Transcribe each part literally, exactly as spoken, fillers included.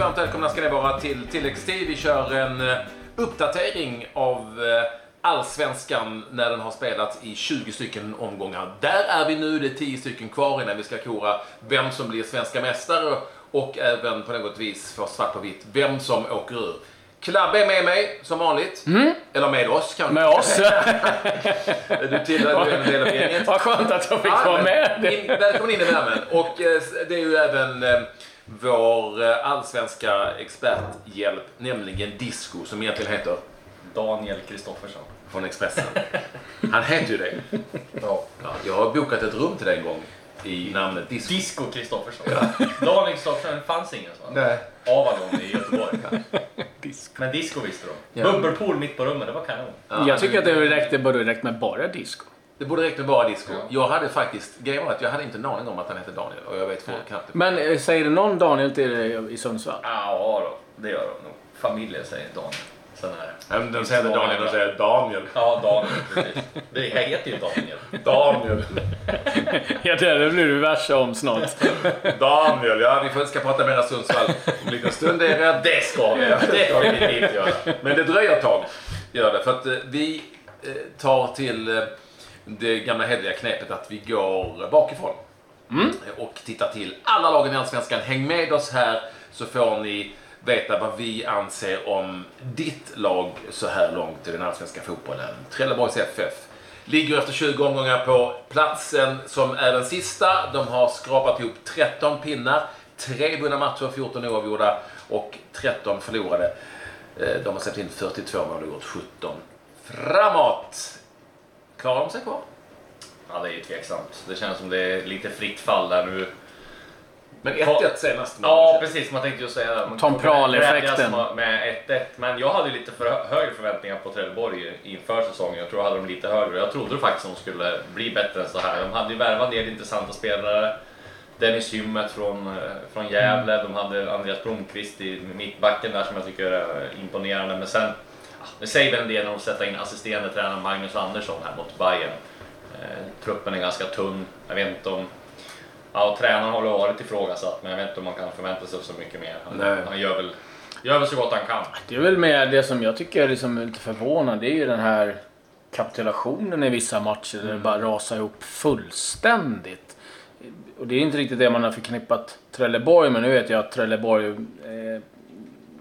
Mycket varmt välkomna ska ni vara till Tilläggstid. Vi kör en uppdatering av Allsvenskan när den har spelats i tjugo stycken omgångar. Där är vi nu, det är tio stycken kvar innan vi ska kora vem som blir svenska mästare och även på något vis för svart och vitt vem som åker ur. Klabbe är med mig, som vanligt. Mm. Eller med oss, kanske. Med oss. Du tillhör ju en del av gänget. Vad skönt att jag fick ja, vara med. In, välkommen in i värmen. Och eh, det är ju även eh, vår eh, allsvenska experthjälp, nämligen Disco, som egentligen heter Daniel Kristoffersson. Från Expressen. Han heter ju det. Ja. Ja, jag har bokat ett rum till dig en gång. I namnet Disco, Disco Kristoffersson. Ja. Daniel Kristoffersson fanns ingen så. Nej. Avadon i Göteborg. Disco. Men disco visste de. Ja. Bubbelpool mitt på rummet, det var kanon. Ja, jag tycker du... att det räckte, borde räcka med bara disco. Det borde räcka med bara disco. Ja. Jag hade faktiskt, grejen var att jag hade inte en aning om att han hette Daniel. Och jag vet folk knappt det. Men säger det någon Daniel till i Sundsvall? Ja då, det gör de nog. Familjen säger Daniel. Sån här. Men de säger Daniel, de säger Daniel. Ja, Daniel, precis. Det heter ju Daniel. Daniel. Ja, det blir du värsta om snart. Daniel, ja, vi får ska prata med Sundsvall om en liten stund. Det, är det ska vi, det ska vi inte göra. Men det dröjer ett tag, gör det. För att vi tar till det gamla hedliga knepet att vi går bakifrån. Mm. Och tittar till alla lagen i Allsvenskan. Häng med oss här så får ni veta vad vi anser om ditt lag så här långt i den allsvenska fotbollen. Trelleborgs F F ligger efter tjugo omgångar på platsen som är den sista. De har skrapat ihop tretton pinnar, tre vunna matcher, fjorton oavgjorda och tretton förlorade. De har släppt in fyrtiotvå mål och gått sjutton framåt. Klarar de sig kvar? Ja, det är ju tveksamt. Det känns som det är lite fritt fall där nu. Men ett ett senast. Ja, precis. Man tänkte ju säga det. Tom Prahl-effekten. Med ett ett. Men jag hade lite för högre förväntningar på Trelleborg inför säsongen. Jag tror jag hade dem lite högre. Jag trodde faktiskt att de skulle bli bättre än så här. De hade ju värvat ner intressanta spelare. Dennis Hymmet från, från Gävle. De hade Andreas Blomqvist i mittbacken där som jag tycker är imponerande. Men sen, det säger väl en del när de sätter in assisterande tränare Magnus Andersson här mot Bayern. Truppen är ganska tunn. Jag vet inte om... Ja, och tränaren har väl varit ifrågasatt, men jag vet inte om man kan förvänta sig så mycket mer. Han, han gör, väl, gör väl så gott han kan. Det är väl med det som jag tycker är liksom lite förvånande, det är ju den här kapitulationen i vissa matcher mm. där det bara rasar ihop fullständigt. Och det är inte riktigt det man har förknippat Trelleborg, men nu vet jag att Trelleborg eh,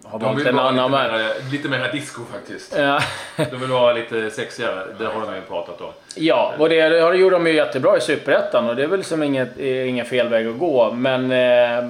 har varit en annan värld. Lite mer disco faktiskt. Ja. De vill vara lite sexigare, det har de ju pratat om. Ja, och det, det gjorde de ju jättebra i Superettan och det är väl som inget, ingen fel väg att gå. Men eh,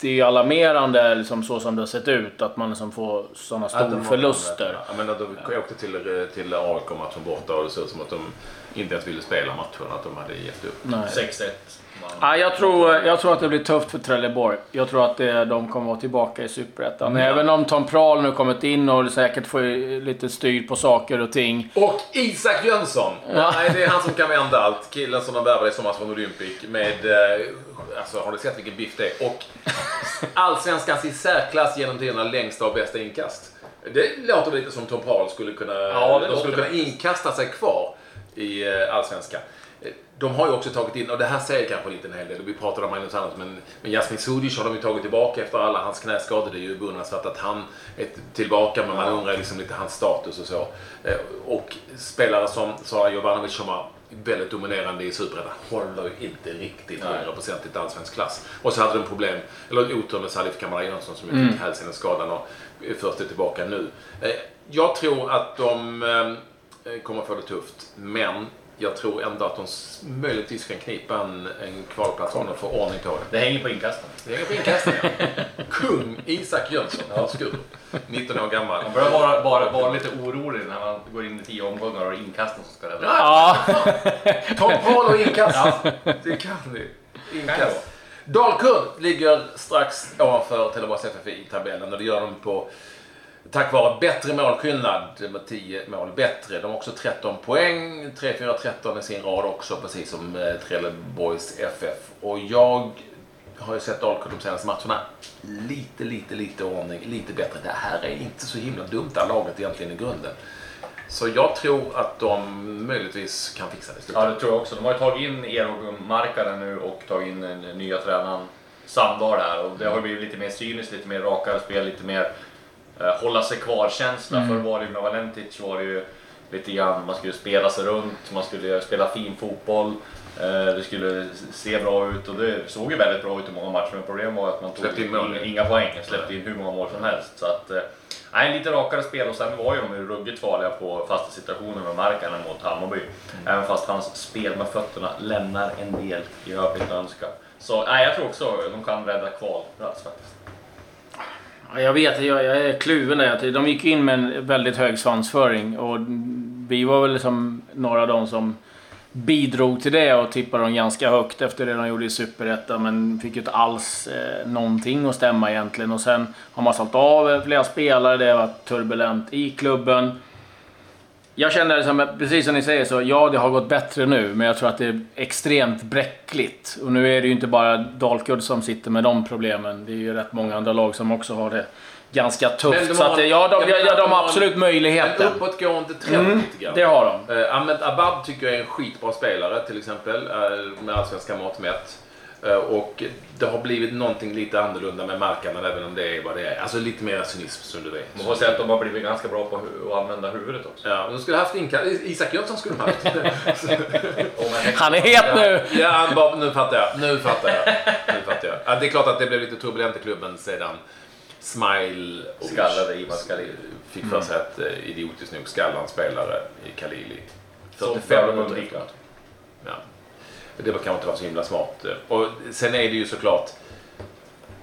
det är ju alarmerande liksom, så som det har sett ut att man liksom får sådana stora förluster. Jag menar, då åkte till, till Alcomat som borta och det såg ut som att de inte ens ville spela matchen, att de hade gett upp. Nej. sex ett. Man... Ja, jag, tror, jag tror att det blir tufft för Trelleborg. Jag tror att det, de kommer vara tillbaka i Superettan. Mm. Även om Tom Prahl nu kommit in och säkert får lite styr på saker och ting. Och Isak Jönsson! Ja. Nej, det är han som kan vända allt. Killen som de värvade i sommar från Olympic. Med, alltså, har du sett vilken biff det är? Och allsvenskans i särklass genom tiderna längsta och bästa inkast. Det låter lite som Tom Prahl skulle kunna, ja, de skulle kunna inkasta sig kvar i allsvenskan. De har ju också tagit in, och det här säger kanske inte en hel del, vi pratade om Magnus Andersson, men, men Jasmin Sudić har de ju tagit tillbaka efter alla hans knäskador. Det är ju beundransvärt att han är tillbaka, men man undrar liksom lite hans status och så. Och spelare som Jovanovic som var väldigt dominerande i Superettan håller ju inte riktigt hundra procent i allsvensk klass. Och så hade de problem, eller otur med Salif Camara Jönsson som ju fick hälsen i skadan och först är tillbaka nu. Jag tror att de kommer få det tufft, men jag tror ändå att de möjligtvis kan knipa en, en kvalplats om de får ordning på det. Det hänger på inkasten. Det hänger på inkasten, ja. Kung Isak Jönsson, ja, skur. nitton år gammal. Man börjar bara, bara, bara lite orolig när man går in i tio omgångar och inkasten som ska rädda. Ja! Tom Paul och inkast. Ja. Det kan du. Inkast. Dalkurd ligger strax ovanför Trelleborgs F F i tabellen och det gör de på... Tack vare bättre målskillnad, med tio mål bättre. De har också tretton poäng, tre fyra tretton i sin rad också, precis som Trelleborgs F F. Och jag har ju sett Dalkurd de senaste matcherna. Lite, lite, lite ordning, lite bättre. Det här är inte så himla dumt, det här laget egentligen i grunden. Så jag tror att de möjligtvis kan fixa det. Ja, det tror jag också. De har ju tagit in Eromarkaren nu och tagit in nya tränaren samvar där, och det har blivit lite mer cyniskt, lite mer rakare spel, lite mer eh, hålla sig kvar-känsla. Mm. Förr var det ju med Valentit var det ju lite grann, man skulle spela sig runt, man skulle spela fin fotboll, eh, det skulle se bra ut, och det såg ju väldigt bra ut i många matcher, men problemet var att man tog in mål, inga poäng, släppte in hur många mål som helst, så att eh, nej, lite rakare spel, och sen var ju de ruggigt farliga på fasta situationer med Markarna mot Hammarby. Mm. Även fast hans spel med fötterna lämnar en del i övrigt önska. Så nej, jag tror också att de kan rädda kvalplats faktiskt. Ja, jag vet, jag, jag är kluven där. De gick in med en väldigt hög svansföring, och vi var väl liksom några av dem som bidrog till det och tippade dem ganska högt efter det de gjorde i Superettan, men fick ju inte alls eh, någonting att stämma egentligen. Och sen har man salt av flera spelare, det har varit turbulent i klubben. Jag känner det som, precis som ni säger, så ja, det har gått bättre nu, men jag tror att det är extremt bräckligt. Och nu är det ju inte bara Dalkurd som sitter med de problemen, det är ju rätt många andra lag som också har det ganska tufft, de så att, ja, de, ja, ja, de har absolut möjligheten. En uppåtgående trend mm, lite grann. Det har de. Eh, Ahmed Abab tycker jag är en skitbra spelare till exempel, eh, med allsvenska mått mätt. Eh, och det har blivit någonting lite annorlunda med Markarna, även om det är vad det är. Alltså lite mer cynism som du vet. Man får säga att de har blivit ganska bra på hu- att använda huvudet också. Ja, de skulle haft inkall... Isak Jönsson skulle ha haft. Han är het nu! Ja, han bara, nu fattar jag. Nu fattar jag. Nu fattar jag. Ja, det är klart att det blev lite turbulent i klubben sedan Smile och skallade Ivan Skalili fick för sig att mm. idiotiskt nog skallade en spelare i Kalili fyrtiofem minuter efter. Ja. Det var kanske inte var så himla smart. Och sen är det ju såklart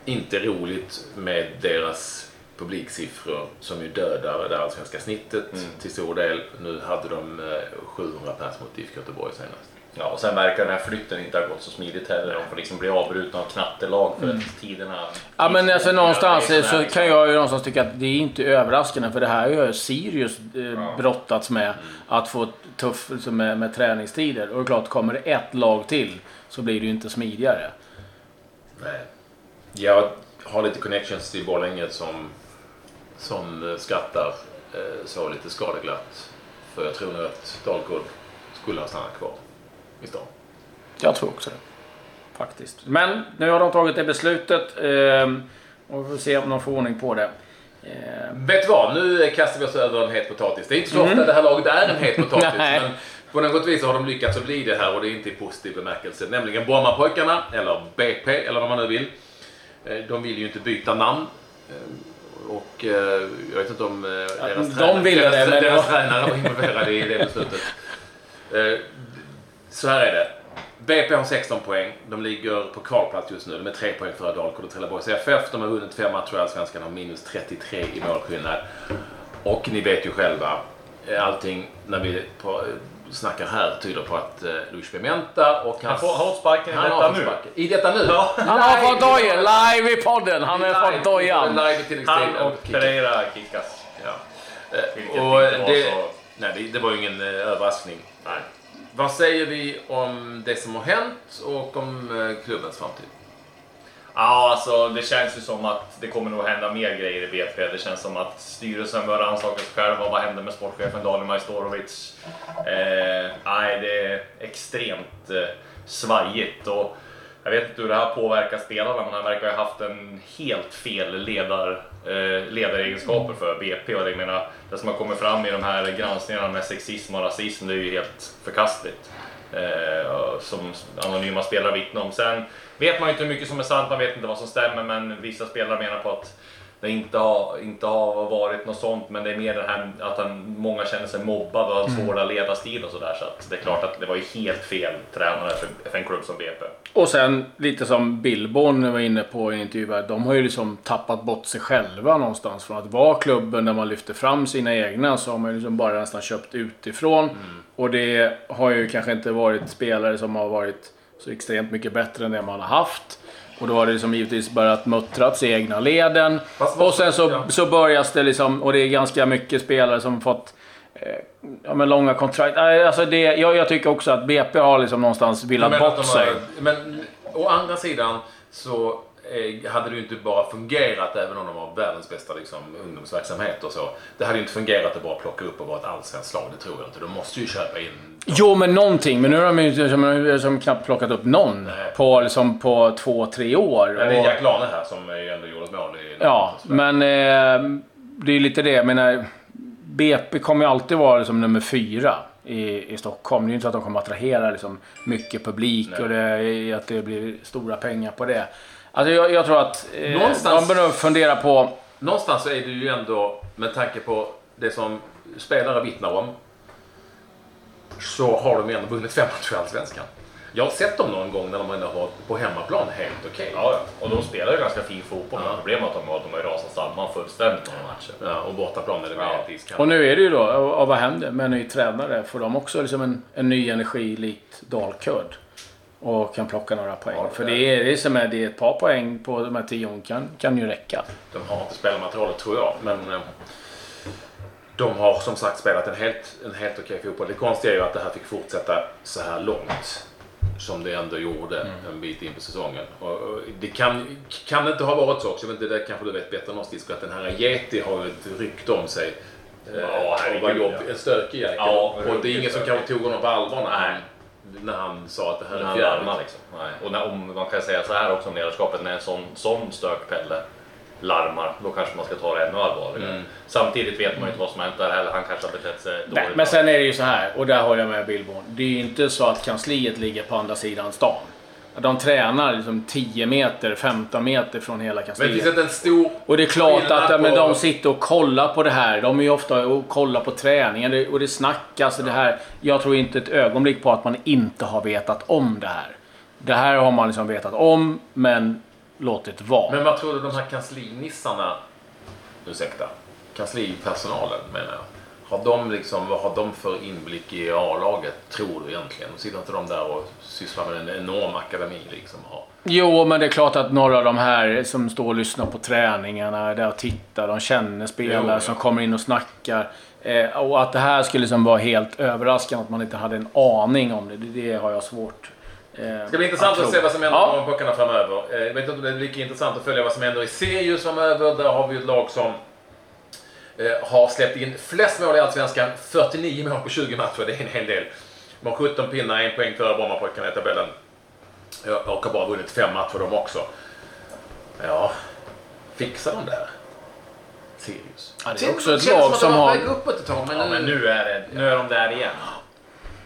inte roligt med deras publiksiffror som ju dödar det allsvenska snittet mm. till stor del. Nu hade de sjuhundra pers mot I F K Göteborg senast. Ja, och sen verkar den här flytten inte ha gått så smidigt heller. De får liksom bli avbrutna av knattelag för mm. att tiderna... Ja, men alltså någonstans är, så kan jag ju någonstans tycka att det är inte överraskande, för det här har Sirius eh, ja. brottats med mm. att få tuff liksom, med, med träningstider. Och klart, kommer det ett lag till så blir det ju inte smidigare. Nej. Jag har lite connections till Borlänge som, som skrattar eh, så lite skadeglatt. För jag tror nog att Dalkurd skulle ha stannat kvar. Jag tror också det, faktiskt. Men nu har de tagit det beslutet eh, och vi får se om de får ordning på det. Eh. Vet du vad, nu kastar vi oss över en het potatis. Det är inte så ofta mm. det här laget är en het potatis, men på något vis har de lyckats att bli det här, och det är inte i positiv bemärkelse. Nämligen Brommapojkarna, eller B P, eller vad man nu vill. De vill ju inte byta namn. Och jag vet inte om deras, de tränare, vill deras, det, men deras de... tränare var involverade i det beslutet. Så här är det. B P har sexton poäng. De ligger på kvalplats just nu. De är tre poäng före Dalkurd och Trelleborgs F F. De har vunnit fem matcher i Allsvenskan och minus trettiotre i målskillnad. Och ni vet ju själva, allting när vi snackar här tyder på att Luis Pimenta och hans... Han har sparken i detta nu. I detta nu? Ja. Han har fått dojen. Live i podden. Han har fått dojan. Live i tilläggstid. Han och Pereira kickas. Ja. Och det, nej, det var ju ingen överraskning. Nej. Vad säger vi om det som har hänt och om klubbens framtid? Ja, alltså det känns ju som att det kommer nog hända mer grejer i B P. Det känns som att styrelsen bör ansaka sig själv. Vad händer med sportchefen Daniel Kristoffersson? Eh, nej, det är extremt eh, svajigt. Och jag vet inte hur det här påverkar spelarna, men han verkar ha haft en helt fel ledar, eh, ledaregenskaper för B P. Och jag menar, det som har kommit fram i de här granskningarna med sexism och rasism, det är ju helt förkastligt. Eh, som anonyma spelare vittnar om. Sen vet man ju inte hur mycket som är sant, man vet inte vad som stämmer, men vissa spelare menar på att det inte har, inte har varit något sånt, men det är mer det här att han, många känner sig mobbad och har svåra ledarstil och sådär, så att det är klart att det var ju helt fel tränare för, för en klubb som B P. Och sen lite som Billborn var inne på i en intervju här, de har ju liksom tappat bort sig själva någonstans från att vara klubben där man lyfter fram sina egna, så har man ju liksom bara nästan köpt utifrån mm. och det har ju kanske inte varit spelare som har varit så extremt mycket bättre än det man har haft. Och då har det liksom givetvis börjat muttrats i egna leden. Fast, och sen så, ja. så börjas det liksom, och det är ganska mycket spelare som fått eh, ja, men långa kontrakt. Alltså det, jag, jag tycker också att B P har liksom någonstans villat bort sig. Men å andra sidan så eh, hade det ju inte bara fungerat, även om de var världens bästa liksom, ungdomsverksamhet och så. Det hade ju inte fungerat att bara plocka upp och vara ett allsvensk lag, det tror jag inte. De måste ju köpa in Jo, men någonting. Men nu har de ju som, som knappt plockat upp någon. Nej. På, liksom, på två, tre år. Ja, det är Jack Lane här som är ändå gjorde ett mål. Ja, men eh, det är lite det. Jag menar, B P kommer ju alltid vara liksom, nummer fyra i, i Stockholm. Det är ju inte så att de kommer attrahera liksom, mycket publik. Nej. Och det, att det blir stora pengar på det. Alltså jag, jag tror att eh, någonstans, de bör fundera på... Någonstans så är det ju ändå, med tanke på det som spelare vittnar om, så har de ändå vunnit fem matcher i Allsvenskan. Jag har sett dem någon gång när de ändå har på hemmaplan helt okej. Okay. Ja, och de spelar ju ganska fin fotboll. Ja. Problemet är att de har, de har rasat samman fullständigt några matcher. Ja, och bortaplan är det med ja. Iskan. Och nu är det ju då, och, och vad händer med en ny tränare? Får de också liksom en, en ny energi likt Dalkurd? Och kan plocka några poäng. Ja, det för det är det som är det är ett par poäng på de här tion kan, kan ju räcka. De har inte spelarmaterialet tror jag, men de har som sagt spelat en helt, en helt okej fotboll. Det konstiga är ju att det här fick fortsätta så här långt som det ändå gjorde mm. en bit in på säsongen. Och det kan, kan inte ha varit så också, men det där kanske du vet bättre någonstans, att den här Yeti har ett rykte om sig. Ja, och var jobb, en stökig jäkel. Ja, och det är ingen som kanske tog honom på allvar. Nej. När han sa att det här är fjärna liksom. Nej. Och när, om man kan säga så här också om ledarskapet, när en sån, sån stökpelle larmar, då kanske man ska ta det ännu allvarligare. Mm. Samtidigt vet man ju inte vad som hänt där heller, han kanske har betett sig dåligt. Nej, men sen är det ju så här, och där håller jag med Billborn, det är ju inte så att kansliet ligger på andra sidan stan. De tränar liksom tio meter, femton meter från hela kansliet. Men det är en stor... Och det är klart att ja, men de sitter och kollar på det här. De är ju ofta och kollar på träningen och det snackas. Ja. Det här, jag tror inte ett ögonblick på att man inte har vetat om det här. Det här har man liksom vetat om, men låtit vara. Men vad tror du de här kanslinissarna, ursäkta, kanslipersonalen menar jag. Har de liksom, vad har de för inblick i A-laget, tror du egentligen? Och sitter inte de där och sysslar med en enorm akademi liksom? Har. Jo, men det är klart att några av de här som står och lyssnar på träningarna, där och tittar, de känner spelare jo, ja. Som kommer in och snackar. Eh, och att det här skulle liksom vara helt överraskande, att man inte hade en aning om det, det har jag svårt. Det ska bli intressant att se vad som händer ja. Med böckerna framöver. Jag vet inte om det är lika intressant att följa vad som händer i Sirius framöver. Där har vi ju ett lag som... har släppt in flest mål i Allsvenskan, fyrtionio mål på tjugo matcher, det är en hel del. De har sjutton pinnar, en poäng före Bromma-pojkarna i tabellen. Och har bara vunnit fem matcher dem också. Ja, fixar de det här? Sirius. Ja, det är också ett lag som har... Det känns som att de har uppåt ett tag, men, ja, men nu, är det, nu är de där igen.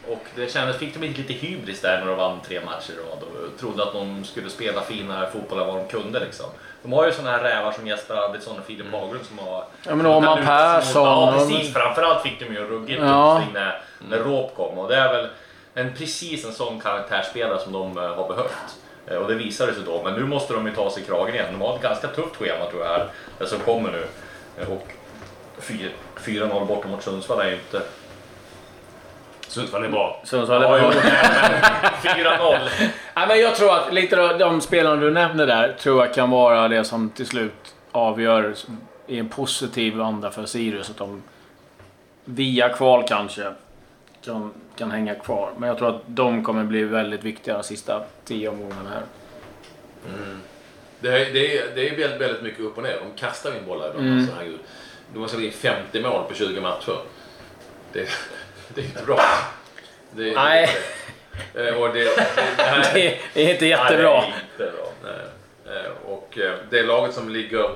Och det kändes, fick de inte lite hybris där när de vann tre matcher i rad och trodde att de skulle spela finare fotboll än vad de kunde liksom. De har ju såna här rävar som Jesper Arvidsson och Filip Haglund som har... Ja men Åman Persson... Ja precis, framförallt fick de ju en ruggig ja. när, när Råp kom och det är väl en, precis en sån karaktärspelare som de har behövt. Och det visar det sig då, men nu måste de ju ta sig kragen igen. De har ett ganska tufft schema tror jag här, det som kommer nu. Och fyra noll borta mot Sundsvall är ju inte... Sundsvall är bra. Sundsvall är bra. fyra noll. Nej, men jag tror att lite av de spelarna du nämnde där tror jag kan vara det som till slut avgör i en positiv anda för Sirius. Att de via kval kanske kan, kan hänga kvar. Men jag tror att de kommer bli väldigt viktiga de sista tio omgångarna här. Mm. Det är, det är, det är väldigt, väldigt mycket upp och ner. De kastar in bollar ibland. Mm. Alltså, de måste bli femtio mål på tjugo matcher. Det Det är inte bra. Det är, nej. Det. Och det, det, det är inte jättebra. Nej, det är inte bra. Nej. Och det laget som ligger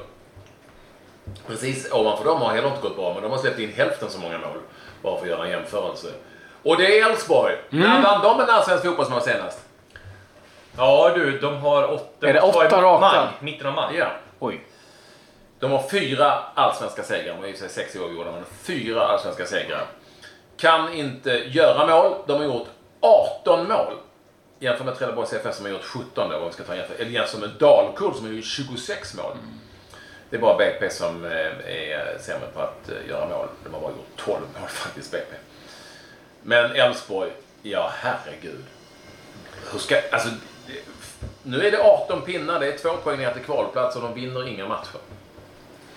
precis ovanför dem har heller inte gått bra, men de har släppt in hälften så många mål. Bara för att göra en jämförelse. Och det är Älvsborg. Mm. När vann de en allsvensk fotboll som var senast? Ja du, de har åtta... Är det åtta raka? Mitten av maj. Ja. Oj. De har fyra allsvenska segrar. De har ju sig sex i år gjorde, men fyra allsvenska segrar. Kan inte göra mål. De har gjort arton mål. Jämfört med Trelleborgs F F som har gjort sjutton då, om vi ska ta jämfört. Eller jämfört med Dalkurd som har gjort tjugosex mål. Mm. Det är bara B P som är sämre på att göra mål. De har bara gjort tolv mål faktiskt, B P. Men Älvsborg, ja herregud. Hur ska, alltså, det, nu är det arton pinnar, det är två poäng ner till kvalplats och de vinner inga matcher.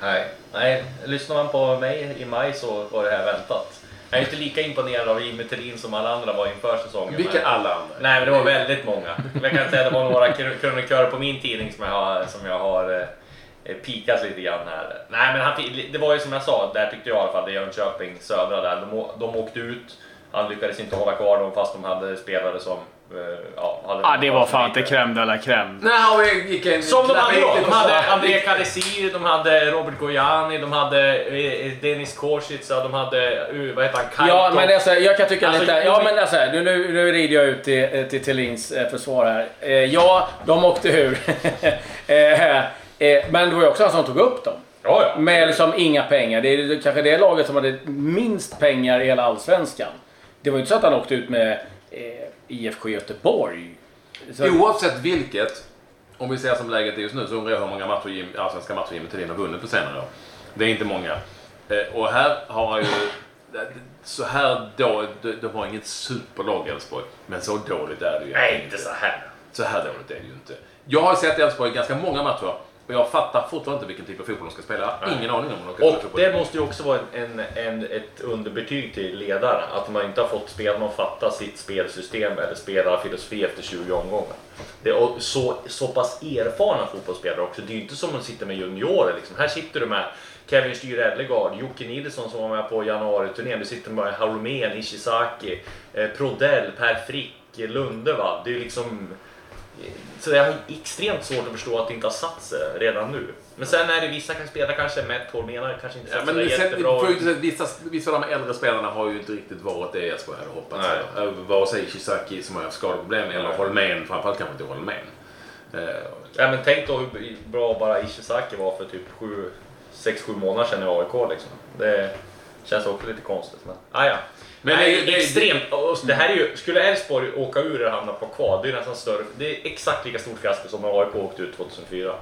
Nej, nej. Lyssnar man på mig i maj så var det här väntat. Jag är inte lika imponerad av Jimmy Thelin som alla andra var inför säsongen. Vilka alla andra? Nej, men det var väldigt många. Jag kan säga att det var några kronikörer på min tidning som jag har, som jag har eh, pikat lite grann här. Nej, men han, det var ju som jag sa, där tyckte jag i alla fall, det Jönköping södra där. De, de åkte ut han lyckades inte hålla kvar dem fast de hade spelare som ja, hade ah, det var fan inte crème de la crème. Nej, vi gick en som de hade, då, de hade André Kadesir, de hade Robert Gojani, de hade Dennis Korsica, de hade uh, vad heter han Kajko. Ja, men alltså, jag kan tycka alltså, lite jag, ja, men alltså, nu nu nu rider jag ut till till Thelins försvar här. Ja, de åkte hur. Men det var ju också han som tog upp dem. Ja, ja. Med liksom inga pengar. Det är kanske det laget som hade minst pengar i hela Allsvenskan. Det var ju inte så att han åkte ut med eh, I F K Göteborg så... Oavsett vilket, om vi ser som läget är just nu, så undrar jag hur många matcher Jim, allsvenska matcher Jimmy Thelin har vunnit på senare då. Det är inte många eh, och här har han ju så här då, de, de har inget superlag Älvsborg. Men så dåligt är det ju. Nej, inte så här. Så här dåligt är det ju inte. Jag har sett Älvsborg ganska många matcher och jag fattar fortfarande inte vilken typ av fotboll de ska spela. Ingen mm. aning om de ska och spela fotboll. Det måste ju också vara en, en, ett underbetyg till ledarna. Att man inte har fått spel, man fattar sitt spelsystem eller spelarfilosofi efter tjugo omgångar. Det är så, så pass erfarna fotbollsspelare också. Det är ju inte som man sitter med juniorer. Liksom. Här sitter du med Kevin Styr Edlegard, Jocke Nilsson som var med på januari-turnén. Du sitter med Holmén, Ishizaki, eh, Prodell, Per Frick, Lundevall. Det är ju liksom... Så jag har extremt svårt att förstå att det inte har satt sig redan nu. Men sen är det vissa kan spela kanske med Holmén kanske inte satt ja, men jättebra. Sen, vissa, vissa av de äldre spelarna har ju inte riktigt varit det jag skulle ha hoppats. Vare sig Ishizaki som har skadeproblem eller Holmén, framförallt kanske inte Holmén. Ja, men tänk då hur bra bara Ishizaki var för typ sex sju månader sedan i A I K liksom. Det känns också lite konstigt men. Ah, ja. Men nej, det är extremt. Det här är ju, skulle Älvsborg åka ur och hamna på kvad, det är nästan större. Det är exakt lika stort fiasko som när A I K åkte ut tjugohundrafyra.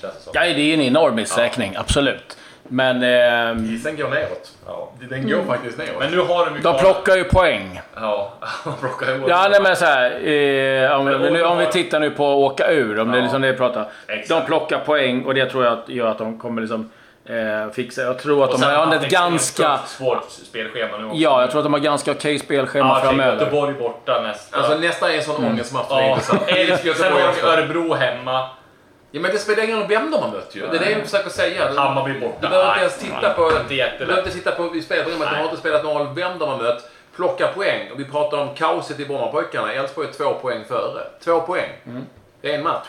Känns det som. Ja, det är ju en enorm missräkning, ja. Absolut. Men ehm sen går neråt. Ja, den går mm. faktiskt neråt. Men nu har de ju de plockar ju poäng. Ja, de plockar ju. Ja, nej, men så här, eh, om, men nu, om vi tittar nu på att åka ur, om ja. Det är liksom det vi pratar. Exakt. De plockar poäng och det tror jag att gör att de kommer liksom Eh, fixa. Jag tror att de har ett ganska svårt spelschema nu också. Ja, jag tror att de har ganska okej spelschema ah, framöver. Göteborg borta nästa. Alltså nästa är en sån mm. ångestmatch. Ja, sen har de Örebro hemma. Ja, men det spelar ingen roll vem de har mött ju. Det är det jag försöker säga. Hammarby borta. Du behöver inte ens titta på Du behöver inte titta på i spelprogrammet. De har inte spelat någon roll vem de har mött. Plocka poäng. Och vi pratar om kaoset i Brommapojkarna. Älvsborg är två poäng före. Två poäng. Mm. Det är en match.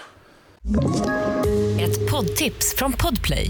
Ett poddtips från Podplay.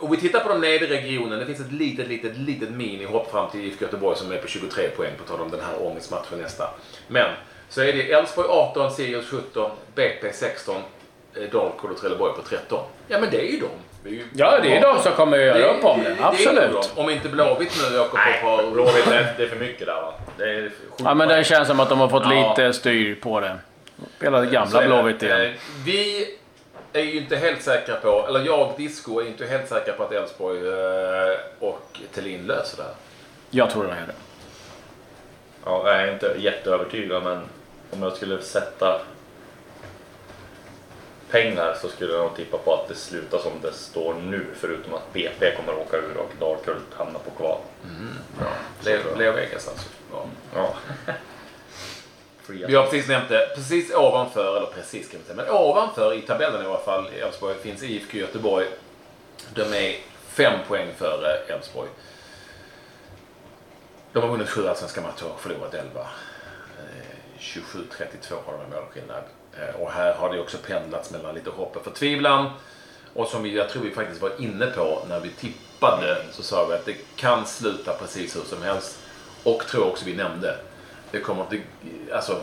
om vi tittar på de nedre regionen, det finns ett litet, litet, litet mini-hopp fram till I F K Göteborg som är på tjugotre poäng på tal om den här ångestmatchen nästa. Men så är det Älvsborg arton, Sirius sjutton, B P sexton, Dalkurd och Trelleborg på tretton. Ja, men det är ju dem. Det är ju ja, det är de som kommer göra upp om det, absolut. Om inte Blåvitt nu åker nej, på Blåvitt, det är för mycket där va? Det är ja, men det känns som att de har fått ja. Lite styr på det. Hela det gamla Blåvitt igen. Vi... är ju inte helt säkra på, eller jag Disco är inte helt säkra på att Älvsborg och Thelin löser det här. Jag tror det är det. Ja, jag är inte jätteövertygad, men om jag skulle sätta pengar så skulle jag tippa på att det slutar som det står nu, förutom att B P kommer att åka ur och Dalkurd hamnar på kval. Mm. Ja, Leo, Leo Vegas alltså. Ja. Ja. Vi har precis nämnt det, precis ovanför, eller precis kan man säga, men ovanför i tabellen i alla fall i Älvsborg finns I F K Göteborg. De är fem poäng före Älvsborg. De har vunnit sju allsvenska matcher och förlorat elva. tjugosju trettiotvå har de en målskillnad. Och här har det också pendlats mellan lite hopp och förtvivlan. Och som jag tror vi faktiskt var inne på när vi tippade så sa vi att det kan sluta precis hur som helst. Och tror också vi nämnde. Det kommer inte, alltså,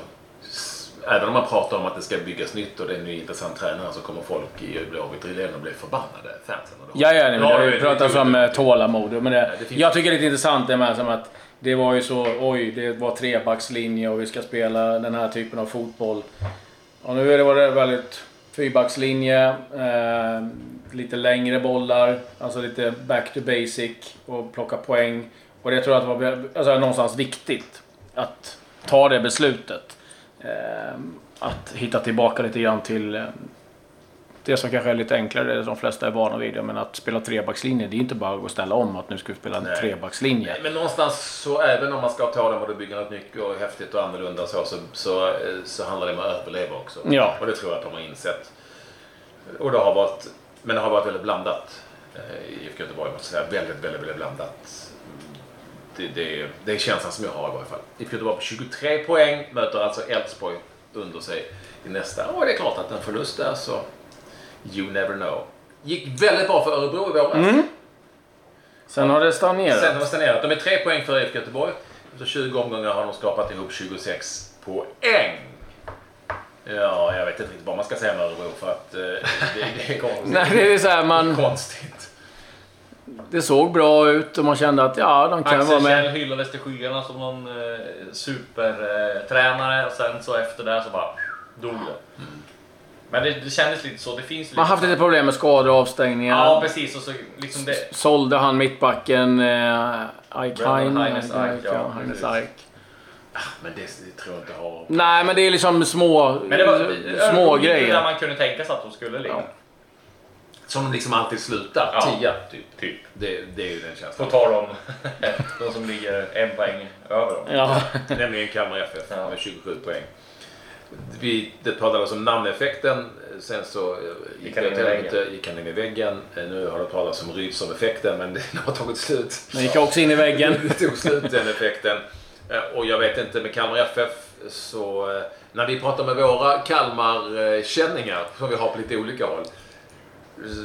även om man pratar om att det ska byggas nytt och det är en ny intressant tränare så kommer folk i Blåvitt redan att bli förbannade fansen. Ja, ja, nej, men det, det pratas om tålamod. Men det, ja, det jag tycker det är lite intressant det med som att det var ju så, oj, det var trebackslinje och vi ska spela den här typen av fotboll. Och nu är det, var det väldigt fyrbackslinje, eh, lite längre bollar, alltså lite back to basic och plocka poäng. Och det tror jag att var alltså, någonstans viktigt. Att ta det beslutet eh, att hitta tillbaka lite grann till det som kanske är lite enklare, det de flesta är vana vid, men att spela trebackslinje, det är inte bara att ställa om att nu ska vi spela en Nej. trebackslinje. Men någonstans så, även om man ska ta dem och bygga något nytt och häftigt och annorlunda så, så, så, så handlar det om att överleva också. Ja. Och det tror jag att de har insett. Och det har varit, men det har varit väldigt blandat i I F K Göteborg, måste säga. Väldigt, väldigt, väldigt blandat. Det, det, det är känslan som jag har i varje fall. I F K Göteborg på tjugotre poäng möter alltså Älvsborg under sig i nästa. Och det är klart att en förlust där så... You never know. Gick väldigt bra för Örebro i våras. Mm. Sen har det stagnerat. Sen har det stagnerat. De är tre poäng för I F K Göteborg. Efter tjugo omgångar har de skapat ihop tjugosex poäng. Ja, jag vet inte riktigt vad man ska säga om Örebro för att eh, det, det är konstigt. Nej, det är så här, man... konstigt. Det såg bra ut och man kände att ja, de kan Axel vara med. Axel Kjell hyllades till skyarna som någon eh, supertränare eh, och sen så efter det så bara dog det. Mm. Men det, det kändes lite så, det finns lite... Man har haft lite problem med skador och avstängningar. Ja, precis. Och så, liksom det... Sålde han mittbacken eh, Ike Hein. Heines Ike, ja. Heines Ike. Men det tror jag inte har... Nej, men det är liksom små, men det var, små det grejer. Där man kunde tänka sig att de skulle ligga. Ja. Som de liksom alltid slutar. Ja. Tia, typ. typ. Det, det är ju den känslan. Då tar de de som ligger en poäng över dem. Ja. Nämligen Kalmar F F ja. med tjugosju poäng. Vi, det pratades om namneffekten, sen så gick han in i väggen. Nu har det talats om Rydsom-effekten, men den har tagit slut. Den gick också in i väggen. Det tog slut den effekten. Och jag vet inte, med Kalmar F F så... När vi pratar med våra Kalmar-känningar, som vi har på lite olika håll,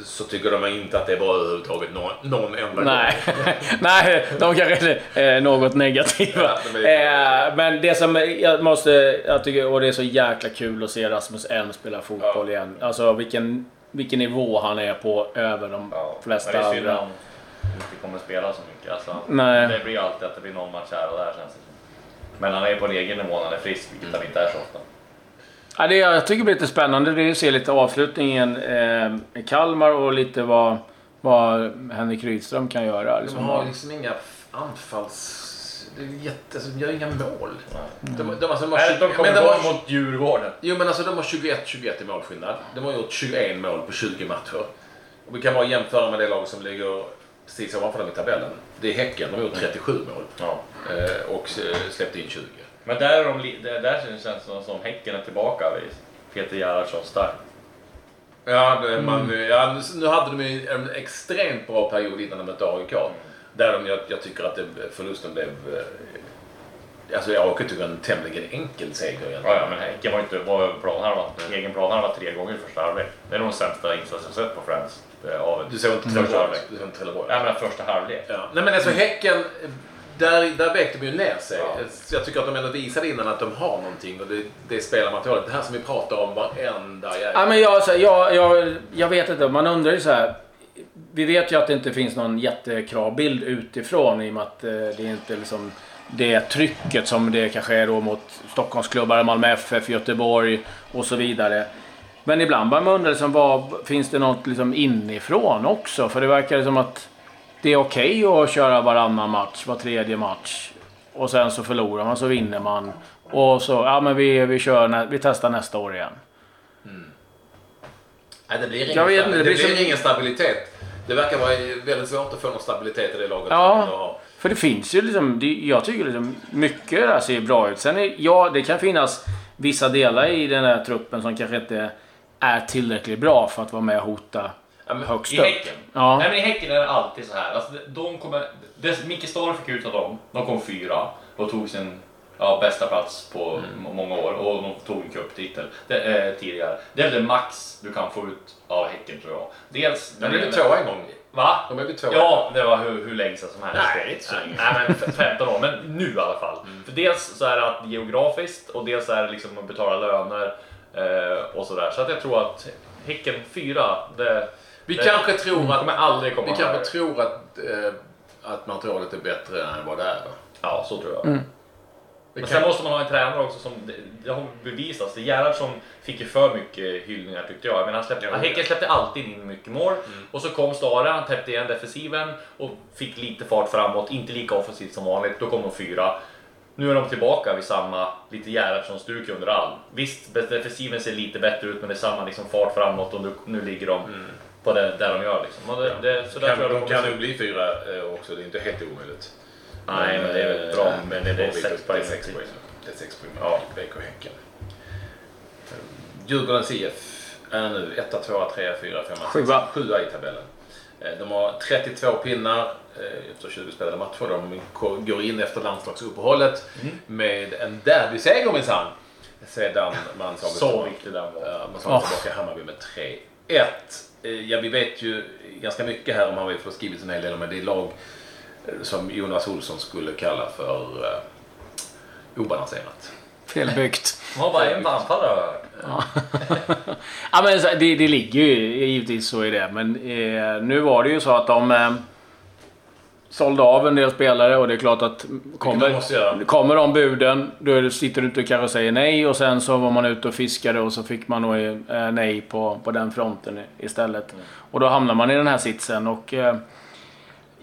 så tycker de inte att det är bra överhuvudtaget någon, någon enda Nej. gång. Nej, de kanske är något negativa. Ja, men det som jag måste, jag tycker, och det är så jäkla kul att se Rasmus Elm spela fotboll ja. igen. Alltså vilken, vilken nivå han är på över de ja. flesta andra. Men det är synd att han inte kommer spela så mycket. Alltså, Nej. Det blir alltid att det blir någon match här och där känns det som. Men han är på en egen nivå, han är frisk, vilket han inte är så ofta. Ja, det jag tycker blir lite spännande det är att se lite avslutningen eh, i Kalmar och lite vad, vad Henrik Rydström kan göra. Liksom. De har liksom inga anfalls... Det är jätte... alltså, de gör inga mål. Mm. De, de, alltså, de, har... Nej, de kommer men de har... mot Djurgården. Jo, men alltså de har tjugoett tjugoett i målskillnad. De har gjort tjugoett mål på tjugo matcher. Och vi kan bara jämföra med det lag som ligger precis ovanför dem i tabellen. Det är Häcken, de har gjort trettiosju mål. Ja. Eh, och släppt in tjugo. Men där, de, där känns det som, som Häcken är tillbaka vid Peter Gerhardsson stark. Ja, det, man, mm. ja, nu hade de ju en extremt bra period innan de mötte A I K. Där de, jag, jag tycker att det, förlusten blev... Alltså jag åker tycker en tämligen enkel seger egentligen. Ja, ja, men Häcken var inte var plan här, var, egen plan här var tre gånger i första halvlek. Det är nog den sämsta insatsen jag sett på Friends. Du såg inte mm. första halvlek? Du såg inte Trelleborg? Nej, men första halvlek. Ja. Nej, men alltså Häcken... Där, där väckte de ju ner sig. Ja. Jag tycker att de ändå visade innan att de har någonting och det, det spelar materialet. Det här som vi pratar om varenda jävla... Ja, men jag, så, jag, jag, jag vet inte, man undrar ju så här. Vi vet ju att det inte finns någon jättekravbild utifrån i och med att eh, det är inte liksom det trycket som det kanske är då mot Stockholmsklubbar, Malmö F F, Göteborg och så vidare. Men ibland bara man undrar liksom, vad, finns det något liksom inifrån också? För det verkar som att det är okej okay att köra varannan match, var tredje match. Och sen så förlorar man, så vinner man. Och så, ja men vi, vi, kör nä- vi testar nästa år igen. Mm. Nej, det blir, ingen, vet, det det blir som... ingen stabilitet. Det verkar vara väldigt svårt att få någon stabilitet i det laget. Ja, för det finns ju liksom, det, jag tycker liksom, mycket där ser bra ut. Sen är, ja, det kan finnas vissa delar i den här truppen som kanske inte är tillräckligt bra för att vara med och hota. I Häcken. Ja. Nej, men i Häcken är det alltid så här. Alltså, de kommer, det, Micke Starr fick ut av dem. De kom fyra och tog sin ja, bästa plats på mm. många år. Och de tog en cuptitel eh, tidigare. Det är det max du kan få ut av Häcken, tror jag. Dels, de blev två en gång. Va? De blev två. Ja, det var hur, hur länge sedan som helst. Nej, inte så länge. Nej, men femton år. Men nu i alla fall. Mm. För dels så är det att geografiskt och dels är det liksom att betala löner eh, och sådär. Så att jag tror att Häcken fyra, det... Vi kanske tror att man aldrig kommer. Vi kanske tror att eh, att materialet är bättre än vad det är. Ja, så tror jag. Mm. Men sen måste man ha en tränare också som det, det har bevisats. Det Gerhard som fick ju för mycket hyllningar tyckte jag. Men han släppte ja, han Häcken släppte alltid in mycket mål mm. och så kom Stara, han täppte igen defensiven och fick lite fart framåt, inte lika offensivt som vanligt. Då kom de fyra. Nu är de tillbaka vid samma, lite Gerhardsson-stuk under all. Visst, defensiven ser lite bättre ut, men det är samma liksom fart framåt och nu, nu ligger de mm. på det, där de gör. Liksom. Det, ja. det, så där kan, tror jag de kan ju bli fyra också, det är inte helt omöjligt. Nej, men, men det är väl bra. Äh, men det, det är sex poäng. Det är sex poäng med ja. B K Häcken. Djurgårdens I F är nu ett, två, tre, fyra, fem, sju i tabellen. De har trettiotvå pinnar efter tjugo spelade matcher. De går in efter landslagsuppehållet mm. med en derbyseger minsann. Sedan man sa så viktigt den var. Man sa tillbaka Hammarby med tre ett. Ja, vi vet ju ganska mycket här om Hammarby, för det har skrivits en hel del om det lag som Jonas Olsson skulle kalla för uh, obalanserat. Felbyggt. De har bara en bandpallare. Ja. Ja, men det, det ligger ju givetvis så i det. Men eh, nu var det ju så att de eh, sålde av en del spelare. Och det är klart att kommer, kommer de buden, då sitter du inte och kanske säger nej. Och sen så var man ute och fiskade, och så fick man nog eh, nej på, på den fronten istället. Mm. Och då hamnar man i den här sitsen. Och eh,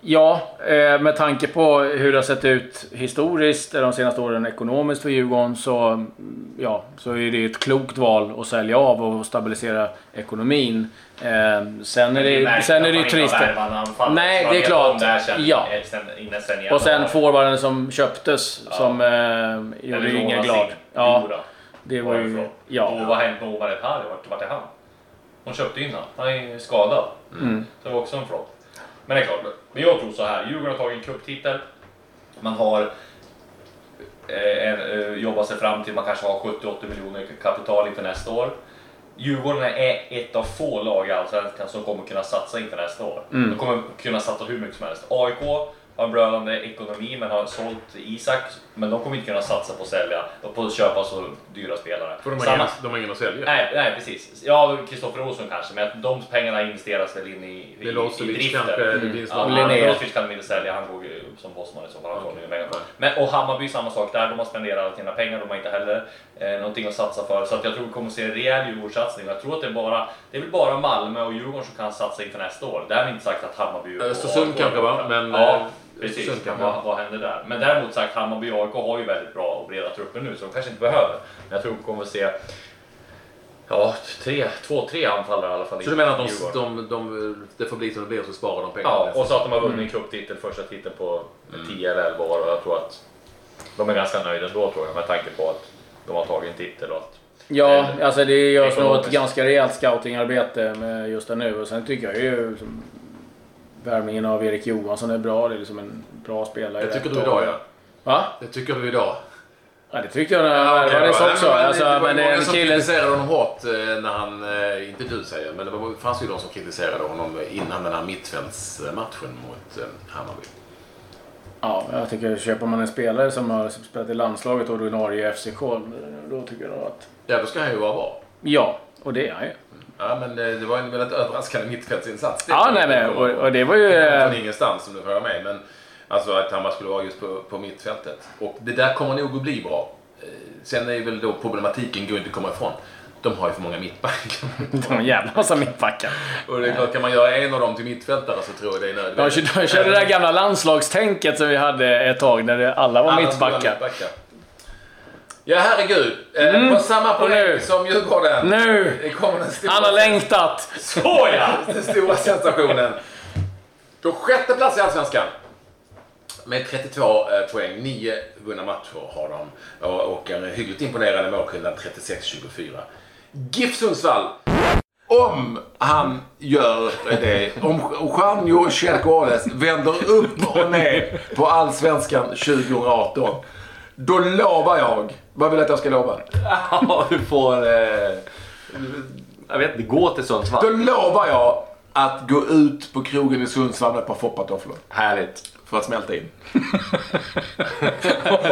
ja, med tanke på hur det har sett ut historiskt de senaste åren ekonomiskt för Djurgården, så, ja, så är det ett klokt val att sälja av och stabilisera ekonomin. Sen är det, sen är det ju trist. Nej, det är klart. Ja. Och sen forwarden som köptes, som eh, gjorde ju ingen glad. Ja, det var ju... Ja. Och vad hände med det här? Vart är han? Hon köpte innan. Han är skadad. Mm. Det var också en fråga. Men det är klart, men jag tror så här, Djurgården har tagit en cuptitel, man har eh, eh, jobbat sig fram till man kanske har sjuttio åttio miljoner kapital inför nästa år. Djurgården är ett av få lag i Allsvenskan som kommer kunna satsa inför nästa år. Mm. De kommer kunna satsa hur mycket som helst. A I K har en brödande ekonomi men har sålt Isak, men de kommer inte kunna satsa på att sälja och på att köpa så dyra spelare. För de har, Samma... ingen, de har ingen att sälja. Nej, nej precis. Ja, Kristoffer Olsson kanske, men de pengarna investeras väl in i, i, i driften. Mm. Ja, Låsvits kan de inte sälja, han går ju som bossman i så fall. Okay. Men, och Hammarby samma sak där, de har spenderat alla sina pengar, de har inte heller eh, någonting att satsa för. Så att jag tror vi kommer att se en rejäl Djurgårdssatsning. Jag tror att det är, bara, det är väl bara Malmö och Djurgården som kan satsa inför nästa år. Det har inte sagt att Hammarby... Östersund kanske va, men... Ja. Precis, vad, vad händer där? Men däremot sagt, Hammarby och A I K har ju väldigt bra och breda trupper nu, så de kanske inte behöver. Men jag tror vi kommer att se ja, tre, två, tre anfallare i alla fall. Så du menar att de, de, de, det får bli som det blir och så sparar de pengar? Ja, och så att de har vunnit en klubbtitel, första titeln på tio eller elva år, och jag tror att de är ganska nöjda då, tror jag, med tanke på att de har tagit en titel och att... Ja, en, alltså det görs något ganska rejält scoutingarbete med just det nu, och sen tycker jag ju... Som, värmningen av Erik Johansson är bra, det är liksom en bra spelare. Det tycker du idag, ja. Va? Det tycker du idag. Ja, det tyckte jag när jag värvades ja, okay, också. Men, alltså, det var många som killen... kritiserade honom hårt när han, inte du säger, men det var, fanns ju de som kritiserade honom innan den här mittfältsmatchen mot Hammarby. Ja, jag tycker köper man en spelare som har spelat i landslaget och ordinarie i F C K, då tycker jag att... Ja, då ska han ju vara bra. Ja, och det är han ju. Ja, men det, det var en väldigt överraskande mittfältsinsats. Ja, nej, nej. Och, och det var ju... Det var från ingenstans, som du hör mig. Men alltså att han bara skulle vara just på, på mittfältet. Och det där kommer nog att bli bra. Sen är väl då problematiken går inte att komma ifrån. De har ju för många mittbackar. De har en jävla massa mittbackar. Och det är klart, kan man göra en av dem till mittfältare så tror jag det är nödvändigt. Jag körde det där gamla landslagstänket som vi hade ett tag när det, alla var alla mittbackar. mittbackar. Ja, herregud. Mm. På samma projekt som Djurgården. Nu! Stora... Han har längtat. Så ja! Den stora sensationen. På sjätte plats i Allsvenskan. Med trettiotvå poäng. nio vunna matcher har de. Och en hyggligt imponerande målskillnad trettiosex tjugofyra. GIF Sundsvall. Om han gör det. Om Juanjo Chelkoales vänder upp och ner på Allsvenskan tjugo arton. Då lovar jag. Vad vill jag att jag ska lova? Ja, du får... Eh, jag vet inte, gå till Sundsvall. Då lovar jag att gå ut på krogen i Sundsvall med ett par foppatofflor. Härligt. För att smälta in.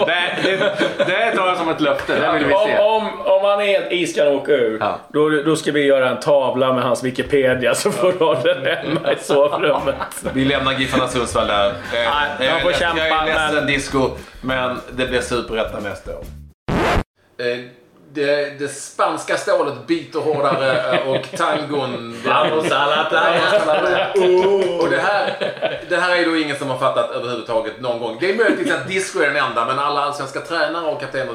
det, det, det tar jag som ett löfte. Det vill vi se. Om, om, om han är en iskall och åker ur, ja. då, då ska vi göra en tavla med hans Wikipedia så får ja. du den hemma i sovrummet. Vi lämnar Giffarna Sundsvall där. Nej, jag, jag, får jag, kämpa, jag är ledsen men... Disco, men det blir superrätta nästa år. Eh, Det, det spanska stålet biter hårdare och tangon vamos a la playa. Och det här det här är då ingen som har fattat överhuvudtaget någon gång. Det är möjligt att disco är den enda, men alla allsvenska tränare och kaptener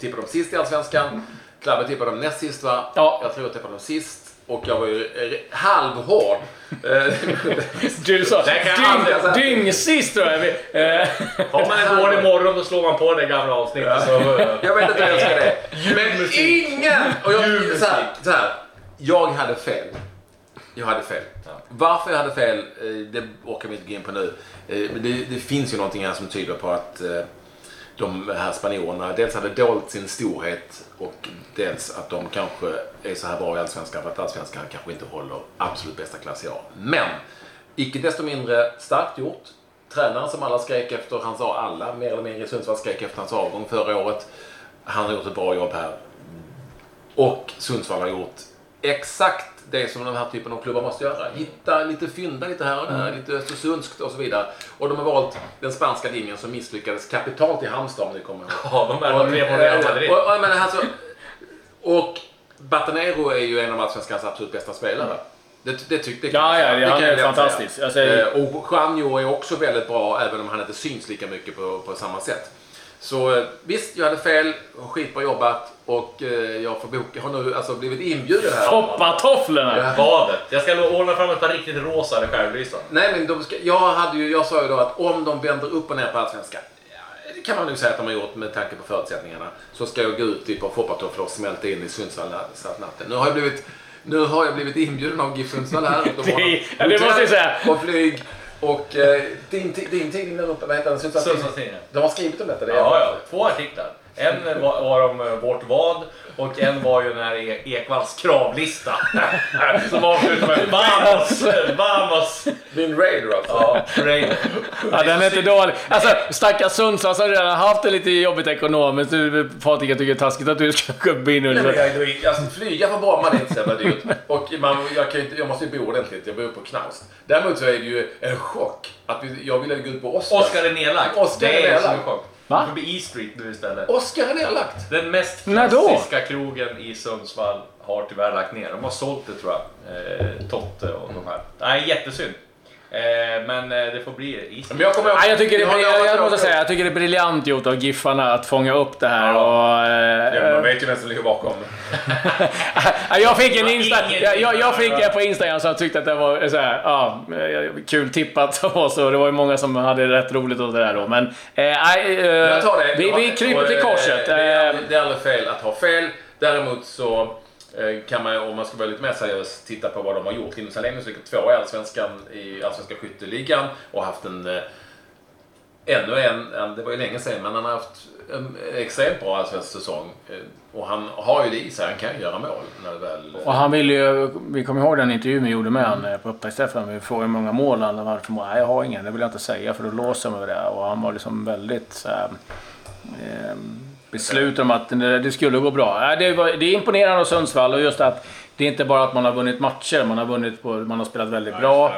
tippar de sist i allsvenskan. Klabbe tippar de näst sist, va? Ja. Jag tror att jag tippar de sist. Och jag var ju halvhård. Du sa dyngsist tror jag. Har man en hård imorgon då slår man på det gamla avsnittet. Så, jag vet inte hur jag ska det. Men ingen! Och jag, så här, så här, jag hade fel. Jag hade fel. Varför jag hade fel, det åker vi inte gå in på nu. Det, det finns ju någonting här som tyder på att de här spanjorerna dels hade dolt sin storhet och dels att de kanske är så här bra i allsvenskan för att allsvenskan kanske inte håller absolut bästa klass i år. Men icke desto mindre starkt gjort. Tränaren som alla skrek efter, han sa alla mer eller mindre i Sundsvall skrek efter hans avgång förra året. Han har gjort ett bra jobb här. Och Sundsvall har gjort exakt det som den här typen av klubbar måste göra. Hitta lite fynda, lite här och där, mm. lite östersundskt och så vidare. Och de har valt den spanska linjen som misslyckades kapitalt i Halmstad om ni kommer ihåg. Ja, de är det. Och, och, och, och, alltså, och Batanero är ju en av allsvenskans absolut bästa spelare. Mm. Det, det tyckte jag. Ja, ja, det, han är fantastisk. Alltså, och Janjo är också väldigt bra även om han inte syns lika mycket på, på samma sätt. Så visst, jag hade fel, skitbra jobbat och eh, jag får boka, har nu alltså blivit inbjuden här. Hoppa tofflorna! Badet! Jag ska ordna fram ett par riktigt rosa skärvlysar. Nej men de ska, jag, hade ju, jag sa ju då att om de vänder upp och ner på allsvenskan, det kan man ju säga att de har gjort med tanke på förutsättningarna, så ska jag gå ut typ av hoppatofflor och smälta in i Sundsvall natten. Nu har jag blivit, nu har jag blivit inbjuden av GIF Sundsvall här. Det, ja, det måste jag säga! Och flyg. Och eh, din, t- din tidning där uppe, vad heter den? Sundsvallstidningen. De har skrivit om detta. Det är ja, ja, två artiklar. En var, var om vårt vad och en var ju den här e- Ekvalls kravlista. Som avslutar med Vamos, Vamos. Din Raider alltså. Ja, Raider. Ja, den är inte dålig. Alltså, stackars Sundsvall så har redan haft det lite jobbigt ekonomiskt. Du, Patrik, jag tycker det är taskigt att du ska köpa in. Nej, men jag, alltså, flyga från Bromma är inte så jävla dyrt. Och man, jag, kan inte, jag måste ju bo ordentligt, jag bor på Knaust. Däremot så är det ju en chock att jag ville gå ut på Oscar. Oscar är nedlagt. Oscar är nedlagt. Det är en chock. Va? Förbi E Street nu istället. Oscar är nedlagt. Den mest klassiska krogen i Sundsvall har tyvärr lagt ner. De har sålt det tror jag. Eh, Totte och de här. Nej, jättesynd. Eh, men det får bli E Street. Men jag, Nej, jag, tycker det, jag, jag, jag måste säga, jag tycker det är briljant gjort av Giffarna att fånga upp det här. Ja. Och, eh, ja, man vet ju vem som ligger bakom. jag fick en Insta- jag, jag, jag fick det på Instagram så jag tyckte att det var så här, ja, kul tippat och så. Det var ju många som hade rätt roligt åt det där då. Men eh, eh, jag tar det. Vi, vi kryper till korset. Det är, det är aldrig fel att ha fel. Däremot så kan man, om man ska vara lite mer seriös, titta på vad de har gjort. Linus Alenius ligger två i Allsvenskan i Allsvenska skytteligan och haft en ännu en, det var ju länge sedan, men han har haft en extremt bra allsvensk säsong och han har ju det i sig, han kan göra mål när väl. Och han vill ju, vi kommer ihåg den intervjun vi gjorde med mm. han på Uppdragsträffen, vi får ju många mål han var för mål, nej jag har ingen, det vill jag inte säga för då låser man det, och han var liksom väldigt så här, eh, beslut om att det skulle gå bra. Det är imponerande av Sundsvall och just att det är inte bara att man har vunnit matcher, man har vunnit på, man har spelat väldigt bra.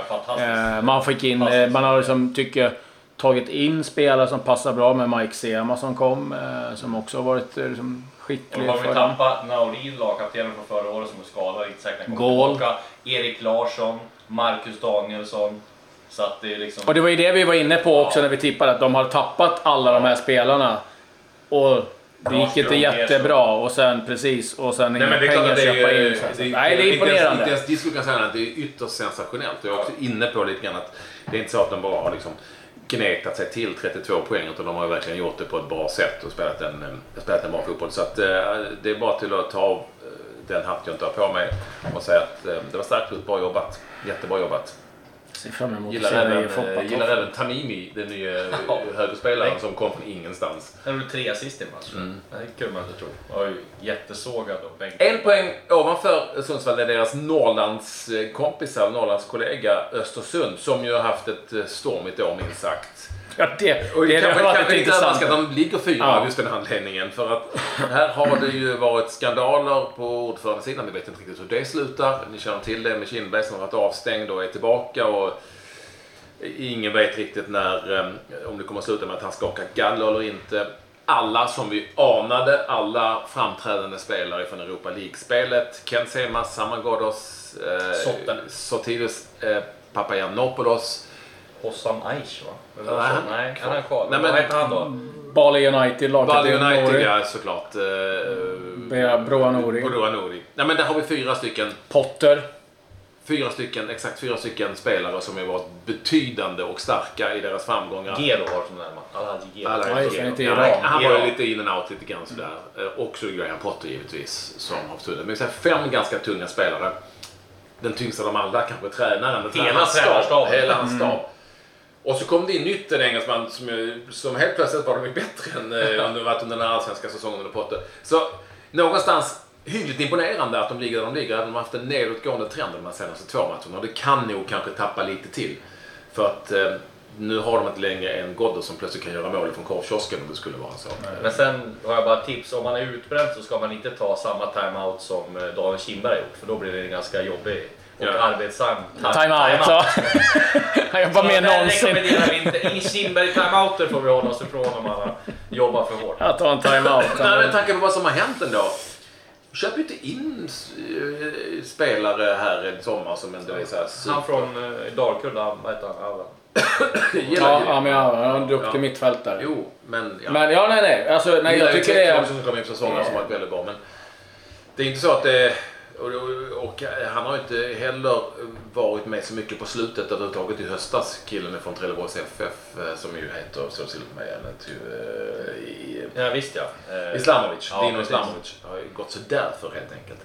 Man fick in, man har liksom tycker tagit in spelare som passar bra med Mike Sema som kom, som också har varit liksom skicklig. Och de har tappat Naurin, lagkaptenen från förra året som är skadad, inte säkert kommer tillbaka. Erik Larsson, Marcus Danielsson. Så att det är liksom... Och det var ju det vi var inne på också när vi tippade att de har tappat alla de här spelarna och det gick inte jättebra och sen precis och sen inga pengar köpa in. Nej, det är imponerande. Inte ens diskussion kan säga att det är ytterst sensationellt. Jag är också inne på lite grann att det är inte så att de bara har liksom gnetat sig till trettiotvå poäng utan de har verkligen gjort det på ett bra sätt och spelat en, spelat en bra fotboll. Så att, det är bara till att ta av den hatt jag inte har på mig och säga att det var starkt ut, bra jobbat, jättebra jobbat. Gillar även, gillar även Tamimi, den nya ja. högerspelaren som kom från ingenstans. Han var tre assist i matchen. Mm. Det kunde man inte tro. Han var jättesågad. En poäng ovanför Sundsvall är deras Norrlands kompisar, Norrlands kollega Östersund, som ju har haft ett stormigt år minst sagt. Ja, det, det, och det, det kanske, har kanske inte överraskat att de ligger fyra ja. av just den handledningen. För att här har det ju varit skandaler på ordförandesidan. Vi vet inte riktigt hur det slutar. Ni känner till det med Kindberg som har varit avstängd och är tillbaka. Och ingen vet riktigt när, om det kommer att sluta med att han skakar galler eller inte. alla som vi anade, alla framträdande spelare från Europa League-spelet. Ken Semas, Samangodos, eh, Sotirios, eh, Papagiannopoulos. Hossam Aish, va? Nej, han, nej, han är kvar. Nej, men vad heter han då? Bali United, Bali United, ja, såklart. Mm. Broa Nori. Broa Nori. Nej, men där har vi fyra stycken. Potter. Fyra stycken, exakt fyra stycken spelare som har varit betydande och starka i deras framgångar. Gelo var som närmast. Han var lite in and out lite grann sådär. Mm. Och så Graham Potter givetvis som har haft. Men så här, fem ganska tunga spelare. Den tyngsta av de alla kanske tränaren. Hela tränarstav. Hela hans stav. Mm. Och så kom det in nytt en engelsman som, som helt plötsligt var mycket bättre än om det varit under den allsvenska säsongen under Potter. Så någonstans hyggligt imponerande att de ligger där de ligger. Att de har haft en nedåtgående trend de här senaste två matcherna. Och det kan nog kanske tappa lite till. För att eh, nu har de inte längre en Godder som plötsligt kan göra mål från korvkiosken om det skulle vara så. Mm. Men sen har jag bara tips. Om man är utbränd så ska man inte ta samma timeout som Daniel Kindberg gjort. För då blir det ganska jobbig. Och ja. Arbetsam timeout. Time jag jobbar mer någonsin. Ingen Kindberg timeouter får vi hålla oss ifrån om man jobbar för hårt. Jag tar en timeout. Nej, men tanken på vad som har hänt ändå. Köp inte in spelare här i sommar som ändå är så här super. Han från Dalkurd, vad heter han? Ja, ja, men han är en duktig ja. Mittfältare. Jo, men ja. Men ja, nej, nej. Alltså, nej jag tycker det är... Det som kommer in på säsongen ja. Som har varit väldigt bra, men det är inte så att det... Och, och, och han har inte heller varit med så mycket på slutet överhuvudtaget i höstas. Killen från Trelleborgs F F som ju heter så till mig eller i ja visst ja. Islamovic, ja, Dino Islamovic har ju gått så där för helt enkelt.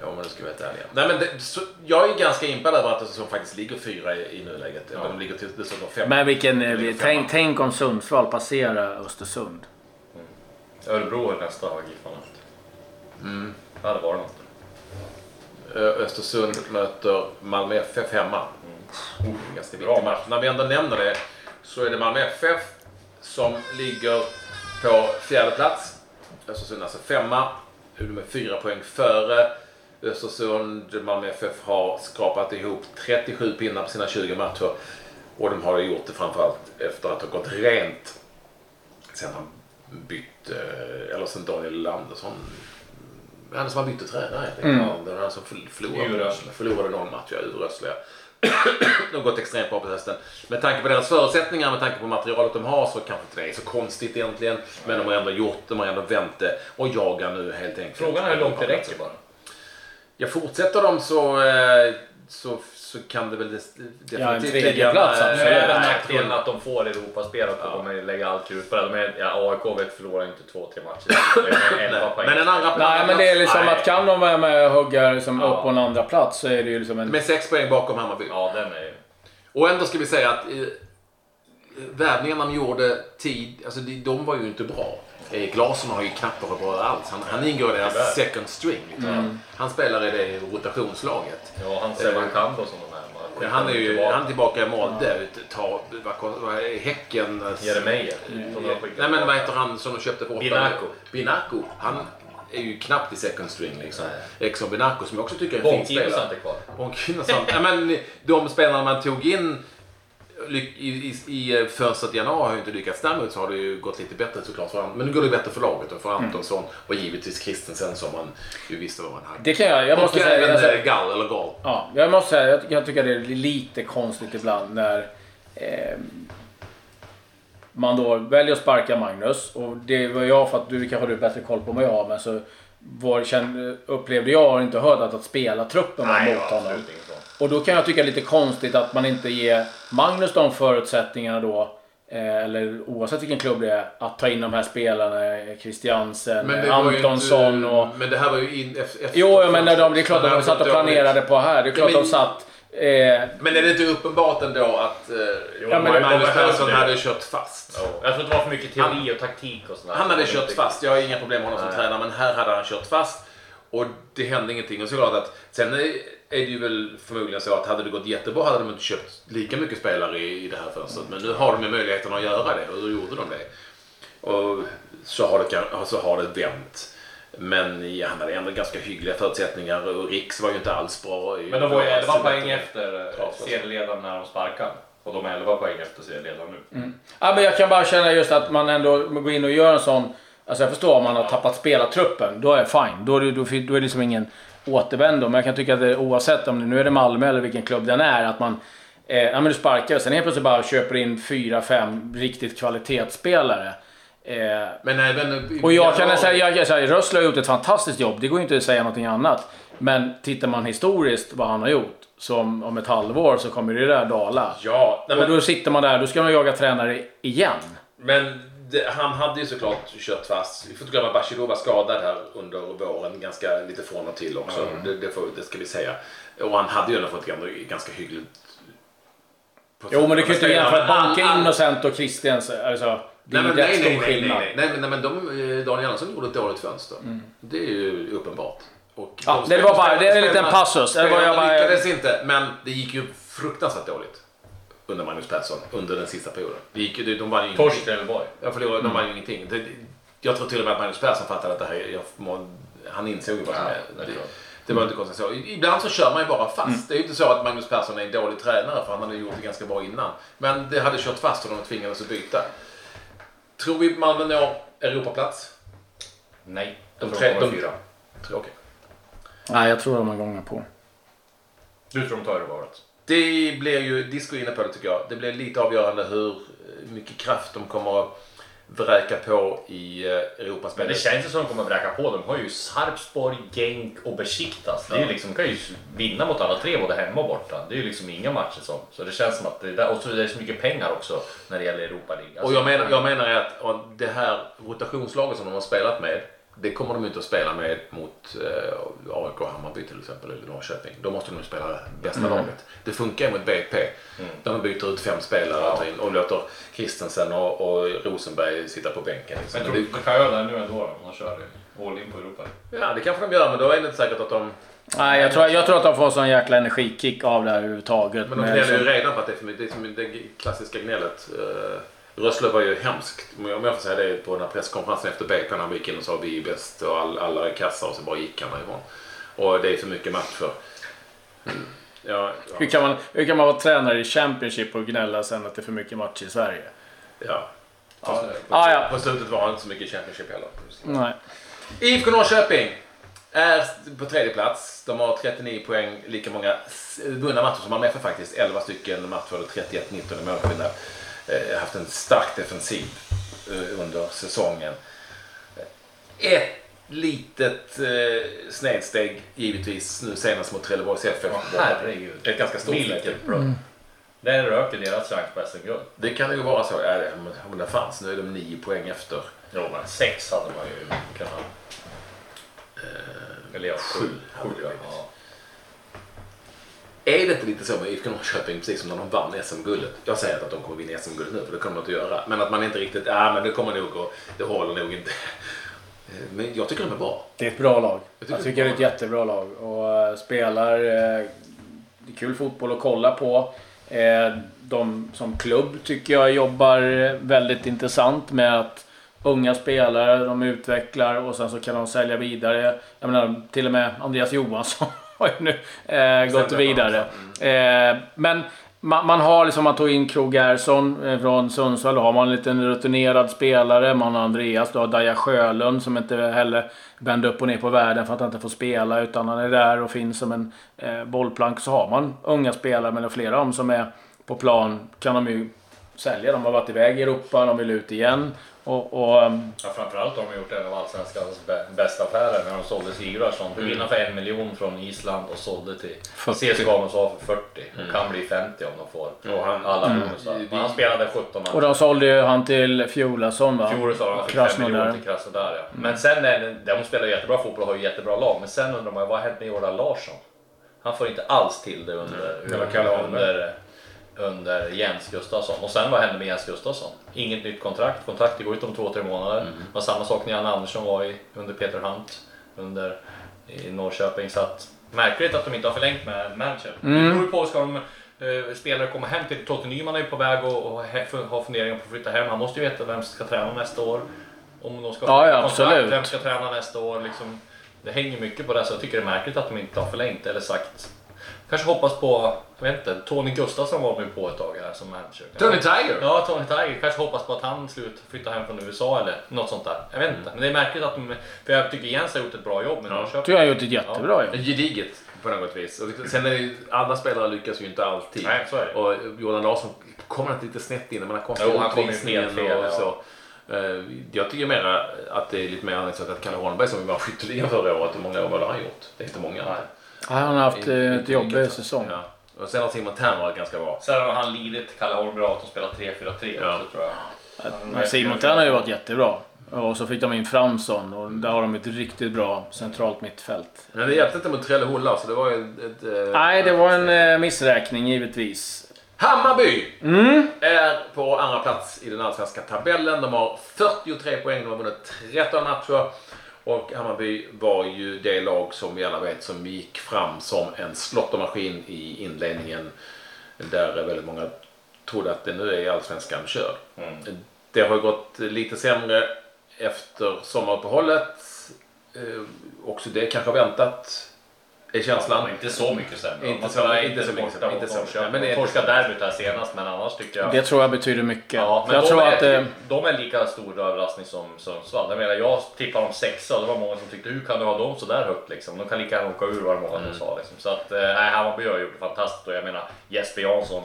Ja, om man ska vara ärlig. Nej men det, så, jag är ganska impad över att det som faktiskt ligger fyra i, i nuläget. Ja. De ligger till det som var fem. Men vilken vi, tänk, tänk om Sundsvall passerar Östersund. Mm. Örebro är nästa lag ifall något. Mm. Ja, det var något. Östersund möter Malmö F F hemma. Mm. Oh, ganska viktig match. När vi ändå nämner det så är det Malmö F F som ligger på fjärde plats. Östersund alltså femma. De är fyra poäng före Östersund. Malmö F F har skrapat ihop trettiosju pinnar på sina tjugo matcher. Och de har gjort det framförallt efter att ha gått rent. Sen har bytt, eller sen Daniel Andersson. Han som har bytt tränare, mm. den här som förlorade, förlorade någon match, jag är urösliga. De har gått extremt bra på hösten. Med tanke på deras förutsättningar, med tanke på materialet de har så kanske inte det är så konstigt egentligen. Men de har ändå gjort, de har ändå vänt det och jagar nu helt enkelt. Frågan är hur långt det räcker bara. Jag fortsätter dem så, så, så kan det väl definitivt ja, en tredje plats. Äh, det är nackdelen att de får Europa-spel och ja. De lägger allt ut på det. De är, ja, A I K vet förlorar inte två tre matcher. Men en andra plats. Nej, men det är liksom nej. Att kan de vara med och hugga liksom ja. Upp på en andra plats så är det ju liksom en... Med sex poäng bakom Hammarby. Ja, den är ju... Och ändå ska vi säga att eh, värvningarna de gjorde tid, alltså de, de var ju inte bra. Erik Larsson har ju knappt varit bra alls. Han, han ingår i deras second string. Liksom. Mm. Han spelar i det rotationslaget. Ja, han ser man kan då som de här. Ja, han är ju han är tillbaka i Molde. Ja. Häcken... Jeremejeff. Mm. Nej, men vad heter han som de köpte på åtta? Binaco. Binaco. Han är ju knappt i second string. Liksom. Exxon Binaco som jag också tycker är en fin spelare. Bonkinosant är kvar. Bonkinosant. Ja, men de spelarna man tog in... I, i, i fönstret i januari har ju inte lyckats därmed så har det ju gått lite bättre såklart för men nu går det bättre för laget och för Antonsson och givetvis Kristensen som man ju visste vad man hade. Det kan jag, jag måste och säga, jag säga gall eller gal. Ja, jag måste säga, jag, jag tycker det är lite konstigt ibland när eh, man då väljer att sparka Magnus och det var jag för att du kanske har du bättre koll på vad jag har men så var, känd, upplevde jag och inte hört att, att spela truppen nej, mot honom. Ja, och då kan jag tycka lite konstigt att man inte ger Magnus de förutsättningarna då eh, eller oavsett vilken klubb det är att ta in de här spelarna Kristiansen, Antonsson inte, och men det här var ju in efter jo, men när de det är klart att de satt och planerade på här, det är klart att de satt Eh, men är det inte uppenbart ändå att eh, jo, ja, men Magnus Persson hade kört fast? Oh. Jag tror att det var för mycket teori han, och taktik och sådär. Han hade kört fast, jag har inga problem med honom som tränare, men här hade han kört fast och det hände ingenting. Och så glad att sen är, är det ju väl förmodligen så att hade det gått jättebra hade de inte köpt lika mycket spelare i, i det här fönstret. Men nu har de ju möjligheten att göra det och då gjorde de det. Och så har det, så har det vänt. Men ja, han hade ändå ganska hyggliga förutsättningar och Riks var ju inte alls bra. Men de var ju elva poäng efter serieledaren när de sparkade. Och de är elva poäng efter serieledaren nu. Mm. Ja, men jag kan bara känna just att man ändå går in och gör en sån... Alltså jag förstår om man har tappat spelartruppen, då är det fine. Då är det, då är det liksom ingen återvändo. Men jag kan tycka att det, oavsett om det, nu är det Malmö eller vilken klubb den är, att man... Eh, ja, men du sparkar och sen helt plötsligt bara köper in fyra fem riktigt kvalitetsspelare. Eh, men även, och jag kan säga, jag, jag, jag, Rössler har gjort ett fantastiskt jobb. Det går inte att säga någonting annat. Men tittar man historiskt vad han har gjort, som om ett halvår så kommer det där dala. Ja, men, och då sitter man där, då ska man jaga tränare igen. Men det, han hade ju såklart kört fast. Vi får inte glömma att Bashirov var skadad här under våren, ganska lite från och till också. Mm. Det, det, får, det ska vi säga. Och han hade ju ändå fått ganska hyggligt. Jo, men det kan inte jämföra att banka all, all... in och sen och Christians, alltså det är nej, nej, nej, nej, nej, nej, nej, men de, Daniel Andersson gjorde ett dåligt fönster. Mm. Det är ju uppenbart. Och ja, de det var bara det är en liten passus. Det var jag bara lyckades inte, men det gick ju fruktansvärt dåligt under Magnus Persson under den sista perioden. Det gick ju de var ju ingenting. Trelleborg. Jag förlorade mm. de var ju ingenting. Det, jag tror till och med att Magnus Persson fattade att det här jag, han insåg ju vad som ja, är. Det, det var inte konstigt så. Ibland så kör man ju bara fast. Mm. Det är ju inte så att Magnus Persson är en dålig tränare, för han hade gjort det ganska bra innan. Men det hade kört fast och de tvingades att byta. Tror vi Malmö når Europaplats? Nej. De tre, de fyra. Okej. Okay. Nej, jag tror de har gånger på. Du tror de tar det varit? Det blir ju, Disco inne på det tycker jag. Det blir lite avgörande hur mycket kraft de kommer att vräka på i Europaspelet. Men det känns ju som de kommer att vräka på. De har ju Sarpsborg, Genk och Besiktas. Det är ju liksom, de kan ju vinna mot alla tre, både hemma och borta. Det är ju liksom inga matcher som. Så det känns som att det där, och så är det så mycket pengar också när det gäller Europa-liga. Och jag menar, jag menar att det här rotationslaget som de har spelat med, det kommer de inte att spela med mot eh, A I K och Hammarby till exempel, eller Norrköping. Då måste de spela det bästa mm. laget. Det funkar mot B P. Mm. De byter ut fem spelare ja. och, in, och låter Kristensen och, och Rosenberg sitta på bänken. Liksom. Men tror du, det kan göra det nu ändå om de kör all in på Europa? Ja, det kanske de gör, men då är det inte säkert att de... Nej, jag tror, jag tror att de får sån jäkla energikick av det här överhuvudtaget. Men de gnäller ju redan på att det är för mycket. Det är som det klassiska gnället... Eh, Rössler var ju hemskt, om jag får säga det, på den här presskonferensen efter Bacon, han gick in och sa vi är bäst och all, alla är kassa och så bara gick han därifrån. Och det är för mycket match för. Mm. Ja, ja. Hur, kan man, hur kan man vara tränare i Championship och gnälla sen att det är för mycket match i Sverige? Ja, på, ja. På, ah, ja. på slutet var han inte så mycket Championship heller. Nej. I F K Norrköping är på tredje plats. De har trettionio poäng, lika många vunna matcher som Malmö F F faktiskt, elva stycken matcher och trettioett nitton i målskillnad. Haft en stark defensiv under säsongen. Ett litet snedsteg givetvis nu senast mot Trelleborgs F F. Åh, herregud. Ett ganska stort snedsteg. Mm. Det röker deras chans på S M-guld. Det kan ju vara så. Ja, men det fanns. Nu är de nio poäng efter. Ja, men sex hade man ju. Kan man... Eller ja, sju. Sju, sju ja. Är det inte lite så med I F K Norrköping, precis som när de vann S M-guldet? Jag säger att de kommer vinna S M-guldet nu, för det kommer de inte göra. Men att man inte riktigt, äh, men det kommer nog och det håller nog inte. Men jag tycker de är bra. Det är ett bra lag. Jag tycker, jag tycker det är ett jättebra lag. Och spelar eh, kul fotboll att kolla på. Eh, de som klubb tycker jag jobbar väldigt intressant med att unga spelare, de utvecklar och sen så kan de sälja vidare. Jag menar, till och med Andreas Johansson. Oj, nu eh, gått vidare. Mm. Eh, men man, man har liksom, man tog in Krogersson eh, från Sundsvall, då har man en liten rutinerad spelare, man har Andreas, då har Daja Sjölund som inte heller vänder upp och ner på världen för att han inte får spela, utan han är där och finns som en eh, bollplank. Så har man unga spelare, men flera av dem som är på plan kan de ju sälja. De har varit iväg i Europa, de vill ut igen. Och, och, ja, framförallt har de gjort en av Allsvenskans bästa affärer när de sålde Sigurdsson. De vinner för en miljon från Island och sålde till C S K A och sa för fyrtio. Mm. Kan bli femtio om de får. Och han, alla mm. mm. han spelade sjutton. Och de sålde ju han till Fjolason, va? Fjolason fick fem miljoner till Krasnodar, ja. Mm. Men sen, de spelar jättebra fotboll och har ju jättebra lag. Men sen undrar man, vad hände med Jordan Larsson? Han får inte alls till det under... Mm. under, under under Jens Gustafsson. Och sen vad hände med Jens Gustafsson? Inget nytt kontrakt. Kontrakt går ut om två tre månader. Mm. Det var samma sak när Jan Andersson var i, under Peter Hunt under, i Norrköping. Så att, märkligt att de inte har förlängt med manager. Mm. Det beror på, ska de eh, spelare komma hem till Totte Nyman är på väg och, och ha funderingar på att flytta hem. Han måste ju veta vem ska träna nästa år. Om de ska ja, ja, kontrakt, absolut. Vem ska träna nästa år? Liksom, det hänger mycket på det. Så jag tycker det är märkligt att de inte har förlängt eller sagt. kanske hoppas på, jag vet inte, Tony Gustafsson var med på ett tag här som manager. Tony Tiger? Ja, Tony Tiger. Kanske hoppas på att han slut flyttar hem från U S A eller något sånt där. Jag vet inte. Mm. Men det är märkligt att de, för jag tycker Jens har gjort ett bra jobb. Men ja. Jag tycker jag har gjort ett jättebra jobb. Ja. Gediget på något vis. Och sen är det ju, alla spelare lyckas ju inte alltid. Nej, så är det. Och Jordan Larsson kommer inte lite snett in, men han kommer jo, han kom snett fel, och ja. Så. Jag tycker mer att det är lite mer annorlunda att Kalle Holmberg som vi var skytteliga förra året, hur många år har han gjort? Det är inte många. Nej. Han har haft ett jobbig säsong. Ja. Och sen har Simon Tern varit ganska bra. Sen har han lidit Kalle Holmberg att de spelar tre fyra tre ja. Tror jag. Men Simon Tern har ju varit jättebra. Och så fick de in Fransson och där har de ett riktigt bra centralt mittfält. Men det hjälpte inte mot Trelleborg så det var ju ett, ett... Nej, det var en missräkning givetvis. Hammarby mm. är på andra plats i den allsvenska tabellen. De har fyrtiotre poäng, de har vunnit tretton matcher. Och Hammarby var ju det lag som vi alla vet som gick fram som en slottermaskin i inledningen. Där väldigt många trodde att det nu är allsvenskan körd. Mm. Det har gått lite sämre efter sommaruppehållet. Eh, också det kanske väntat. Är känslan ja, inte så mycket sämre. Inte så mycket, inte så mycket. Inte så mycket. Men torska derbyt här senast, men annars tycker jag. Det tror jag betyder mycket. Ja, men jag de tror är, att eh... de är lika stor överraskning som Sundsvall. Jag menar, jag tippar dem sexa. Det var många som tyckte hur kan du ha dem så där högt liksom. De kan lika gärna åka ur var många mm. sa liksom. Så att nej, Hammarby har gjort det fantastiskt och jag menar Jesper Jansson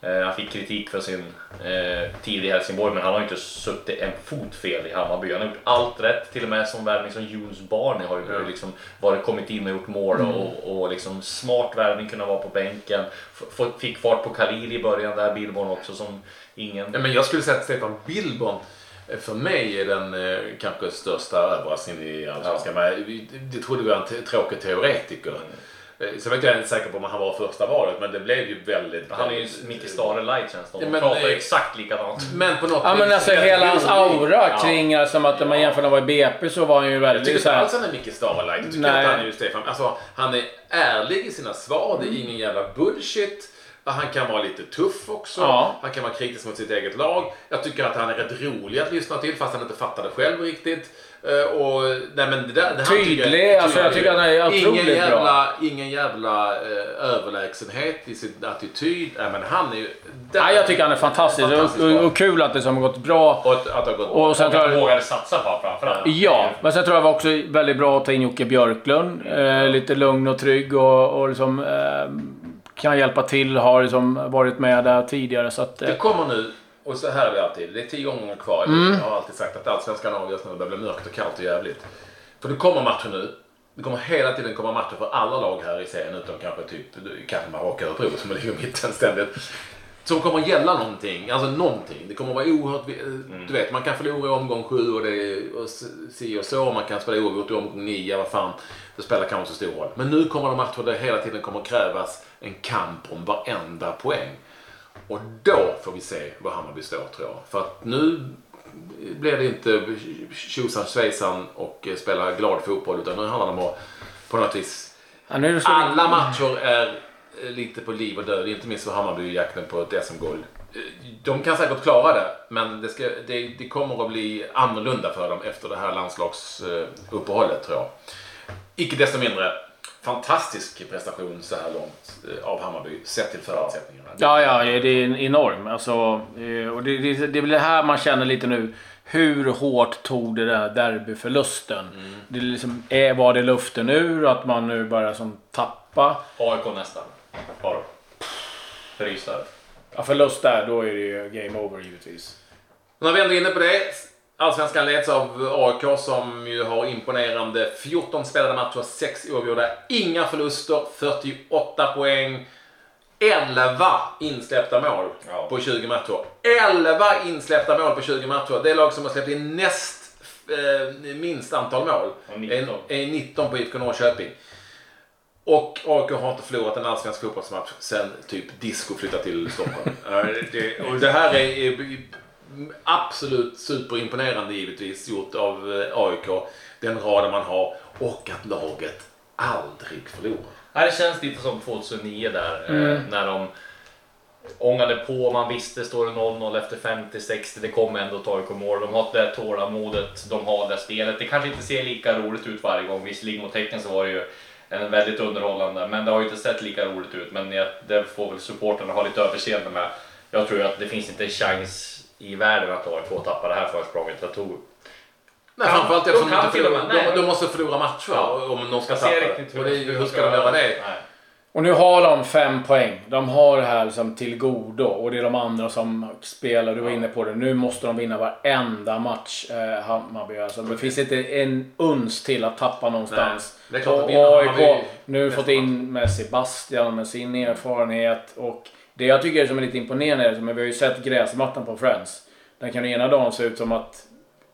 eh, han fick kritik för sin eh, tid i Helsingborg, men han har ju inte suttit en fot fel i Hammarby. Han har gjort allt rätt, till och med som värvning som Jones Barney har ju mm. liksom varit kommit in och gjort mål och, och, och liksom smart värvning kunna vara på bänken. F- fick fart på Khalil i början där, Billborn också som ingen... Ja, men jag skulle säga att Stefan Billborn för mig är den eh, kanske största överraskningen i allsvenskan. Ja. Det trodde vi var en tråkig teoretiker. Mm. Så vet jag inte säker på om han var första valet, men det blev ju väldigt... Han är ju Micke Stare light känns det. Han pratar ju exakt likadant. Men på något ja, men alltså hela hans aura ja. Kring, alltså att när ja. Man jämför när han var i B P så var han ju väldigt... Jag tycker inte alls han är Micke Stare light. Jag tycker nej. Att han är ju Stefan. Alltså han är ärlig i sina svar, det är ingen jävla bullshit. Han kan vara lite tuff också. Ja. Han kan vara kritisk mot sitt eget lag. Jag tycker att han är rätt rolig att lyssna till fast han inte fattar det själv riktigt. Och, nej men det där, det tydlig, tycker, tydlig, alltså jag tycker han är otroligt ingen jävla, bra. Ingen jävla eh, överlägsenhet i sin attityd. Nej men han är ju... Där, nej jag tycker han är fantastisk, fantastisk och, och, och kul att det som har gått bra. Och att det har gått bra. Och sen tror jag vågade satsa på framförallt. Ja, men sen tror jag var också väldigt bra att ta in Jocke Björklund. Eh, lite lugn och trygg och, och liksom... Eh, kan hjälpa till, har liksom varit med där tidigare. Så att, eh. Det kommer nu, och så här är vi alltid, det är tio gånger kvar. Mm. Jag har alltid sagt att allsvenskan avgörs när det blir mörkt och kallt och jävligt. För det kommer matcher nu, det kommer hela tiden komma matcher för alla lag här i serien, utom kanske typ Kalmar och Örebro som ligger mitten ständigt. Som kommer gälla någonting, alltså någonting. Det kommer vara oerhört, du vet, man kan förlora i omgång sju och det och si och så, man kan spela oerhört i omgång nio, vad fan, det spelar kanske så stor roll. Men nu kommer de matcher där hela tiden kommer krävas en kamp om varenda poäng. Och då får vi se vad Hammarby står, tror jag. För att nu blir det inte tjosan, svejsan och spela glad fotboll, utan nu handlar det om att på något vis, alla matcher är lite på liv och död, inte minst för Hammarby i jakten på ett S M-guld. De kan säkert klara det, men det, ska, det, det kommer att bli annorlunda för dem efter det här landslagsuppehållet, tror jag. Icke desto mindre, fantastisk prestation så här långt av Hammarby, sett till förutsättningarna. Ja, ja, det är enorm. Alltså, och det, det, det är väl det här man känner lite nu. Hur hårt tog det där derbyförlusten? Mm. Det liksom, är, var det luften ur? Att man nu bara som tappa? A I K nästan. Har du? Förlust där. Ja, förlust där, då är det ju game over givetvis. När vi ändå är inne på det, allsvenskan leds av A I K som ju har imponerande fjorton spelade matcher, sex oavgjorda, inga förluster, fyrtioåtta poäng, elva insläppta mål ja. På tjugo matcher. elva insläppta mål på tjugo matcher. Det är lag som har släppt in näst eh, minst antal mål. nitton Är nitton på I F K Norrköping. Och A I K har inte förlorat en allsvensk fotbollsmatch sen typ Disco flyttade till Stockholm. det, och det här är, är absolut superimponerande givetvis gjort av A I K. Den raden man har och att laget aldrig förlorar. Ja, det känns lite som tjugohundranio där, mm. eh, när de ångade på, man visste står det noll noll efter femtio sextio, det kommer ändå ta i mål. De har det där tålamodet, de har det där spelet. Det kanske inte ser lika roligt ut varje gång, visserligen mot Häcken så var det ju en väldigt underhållande, men det har ju inte sett lika roligt ut, men jag, det får väl supporterna ha lite överseende med. Jag tror att det finns inte en chans i världen att A I K tappar det här försprånget. Jag tror Nej, ja, framförallt de, de, inte förlora, de, de måste förlora matcher ja, om de ska tappa det. Och det, hur ska de göra det? Nej. Och nu har de fem poäng. De har det här som till godo. Och det är de andra som spelar. Du var inne på det. Nu måste de vinna varenda match, eh, Hammarby. Alltså, det finns inte en uns till att tappa någonstans. Nej, det är klart, och A I K nu fått in med Sebastian med sin erfarenhet. Och det jag tycker är som är lite imponerande är att vi har ju sett gräsmattan på Friends. Den kan ena dagen se ut som att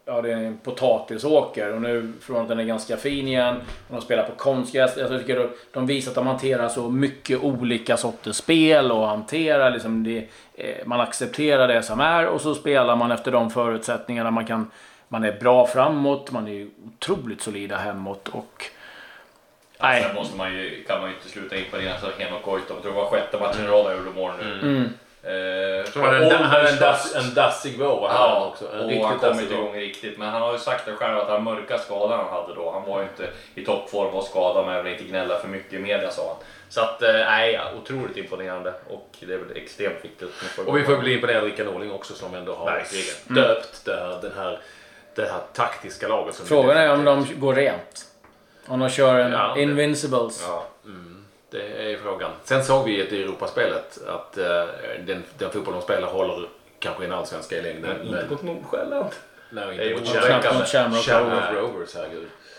ja, det är en potatisåker, och nu från att den är ganska fin igen och de spelar på konstgräs. Jag tycker att de visar att de hanterar så mycket olika sorters spel och hanterar liksom det, man accepterar det som är och så spelar man efter de förutsättningarna man kan. Man är bra framåt, man är otroligt solida hemåt och nej. Sen måste man ju, kan man ju inte sluta in på det så Henok Goitom, jag tror det var sjätte matchen i rad gjorde mål nu. Mm. Mm. Eh, han är en, dass, en dassig vår här ja, också. En och han kom inte igång riktigt. Men han har ju sagt det själv att den mörka skadan han hade då, han var ju inte i toppform och skadad, men jag vill inte gnälla för mycket i media, sa han. Så att, nej, eh, otroligt imponerande. Och det är väl extremt viktigt. Och vi får bli imponerade av Rickard Norling också, som ändå har mm. döpt det här, den här, det här taktiska laget som frågan är om de går rent, om de kör en ja, Invincibles ja. Mm. Det är frågan. Sen såg vi i Europaspelet att uh, den, den fotboll de spelar håller kanske en allsvenska i längden. Men inte mot Nordsjälland. Nej, inte mot Shamrock Rovers.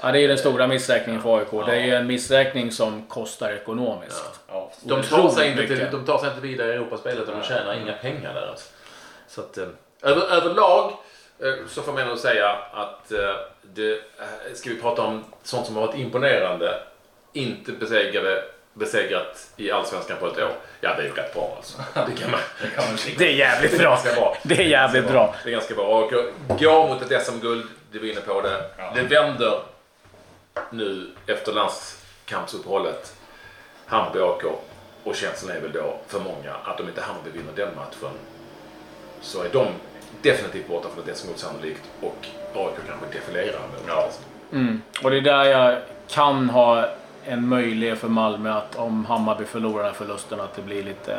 Ja, det är ju den stora missräkningen för A I K. Ja. Det är ju en missräkning som kostar ekonomiskt. Ja. Ja. De, tar sig inte till, de tar sig inte vidare i Europaspelet och de tjänar ja. inga pengar där. Alltså. Så att, uh, över, överlag uh, så får man nog säga att uh, det, uh, ska vi prata om sånt som har varit imponerande, inte besegrade besegrat i Allsvenskan på ett år. Ja, det är ju rätt bra alltså. Det kan man, det kan man det är jävligt bra. Det är, bra. Det är jävligt det är bra. bra. Det är ganska bra. Och gå mot ett S M-guld, det var inne på det. Ja. Det vänder nu efter landskampsuppehållet. Hammarby åker och känslan är väl då för många att om inte Hammarby vinner den matchen så är de definitivt borta från ett S M-guld sannolikt och A I K kanske defilerar. Ja. Mm. Och det är där jag kan ha en möjlighet för Malmö att om Hammarby förlorar den förlusten att det blir lite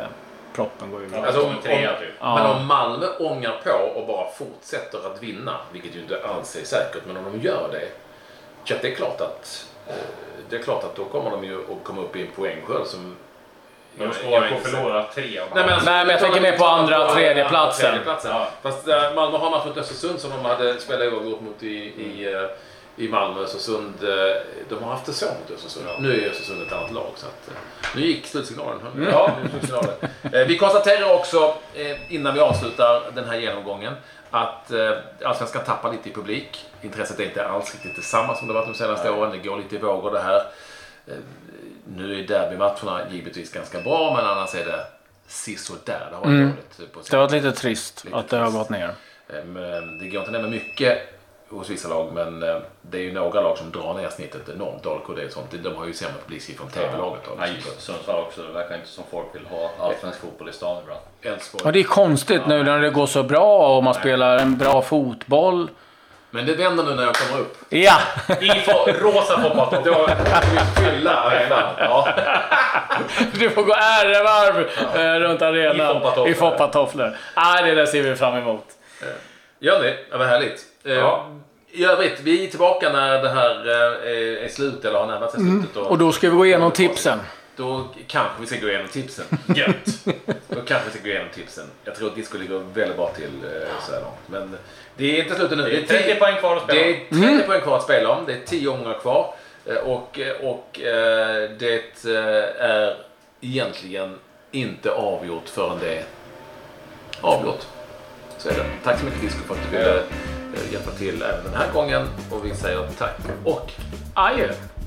proppen går över. Alltså, om, om, ja. Men om Malmö ångar på och bara fortsätter att vinna, vilket ju inte alls är säkert, men om de gör det, så det är klart att det är klart att då kommer de ju att komma upp i en poängskörd som men de ska ju förlora tre. Nej men, alltså, Nej, men jag tänker mer på andra tredje platsen. Tredje platsen. Ja. Fast äh, Malmö har match mot Östersund som de hade spelat övergått mot i, i mm. i Malmö, Östersund, de har haft det så mot Östersund. Ja. Nu är Östersund ett annat lag, så att nu gick slutsignalen. Mm. Ja, slutsignalen. Vi konstaterar också, innan vi avslutar den här genomgången, att Allsvenskan tappar lite i publik. Intresset är inte alls riktigt detsamma som det varit de senaste ja. åren. Det går lite i vågor det här. Nu är derbymatcherna givetvis ganska bra, men annars är det sisådär. Det har varit, mm. på det har varit lite trist lite att det har gått ner. Men det går inte nämligen mycket hos vissa lag, men det är ju några lag som drar ner snittet enormt. Dalkurd och sånt, de har ju sämre publiksiffror från T V-laget. Ja. Nej, Sundsvall också, det verkar inte som folk vill ha allsvensk fotboll i stan ibland. Älvsborg. Och det är konstigt ja. nu när det går så bra och man Nej. spelar en bra fotboll. Men det vänder nu när jag kommer upp. Ja! I får rosa fotboll, då får vi fylla arenan. Ja. Du får gå ärevarv ja. runt arenan i foppatofflor. Nej, det där ser vi fram emot. Gör ni? Ja, vad härligt. Ja. I övrigt, vi är tillbaka när det här är slut eller har närmat sig slutet. Och, mm. och då ska vi gå igenom tipsen. Då kanske vi ska gå igenom tipsen. Gött! Då kanske vi ska gå igenom tipsen. Jag tror att det skulle gå väldigt bra till så här långt. Men det är inte slutet nu. Det är trettio poäng kvar att spela om. Det är trettio poäng kvar att spela om. Det är tio omgångar kvar. Och, och det är egentligen inte avgjort förrän det är avgjort. Så är det. Tack så mycket Disco för att du ville hjälpa till även den här gången och vi säger tack och adjö!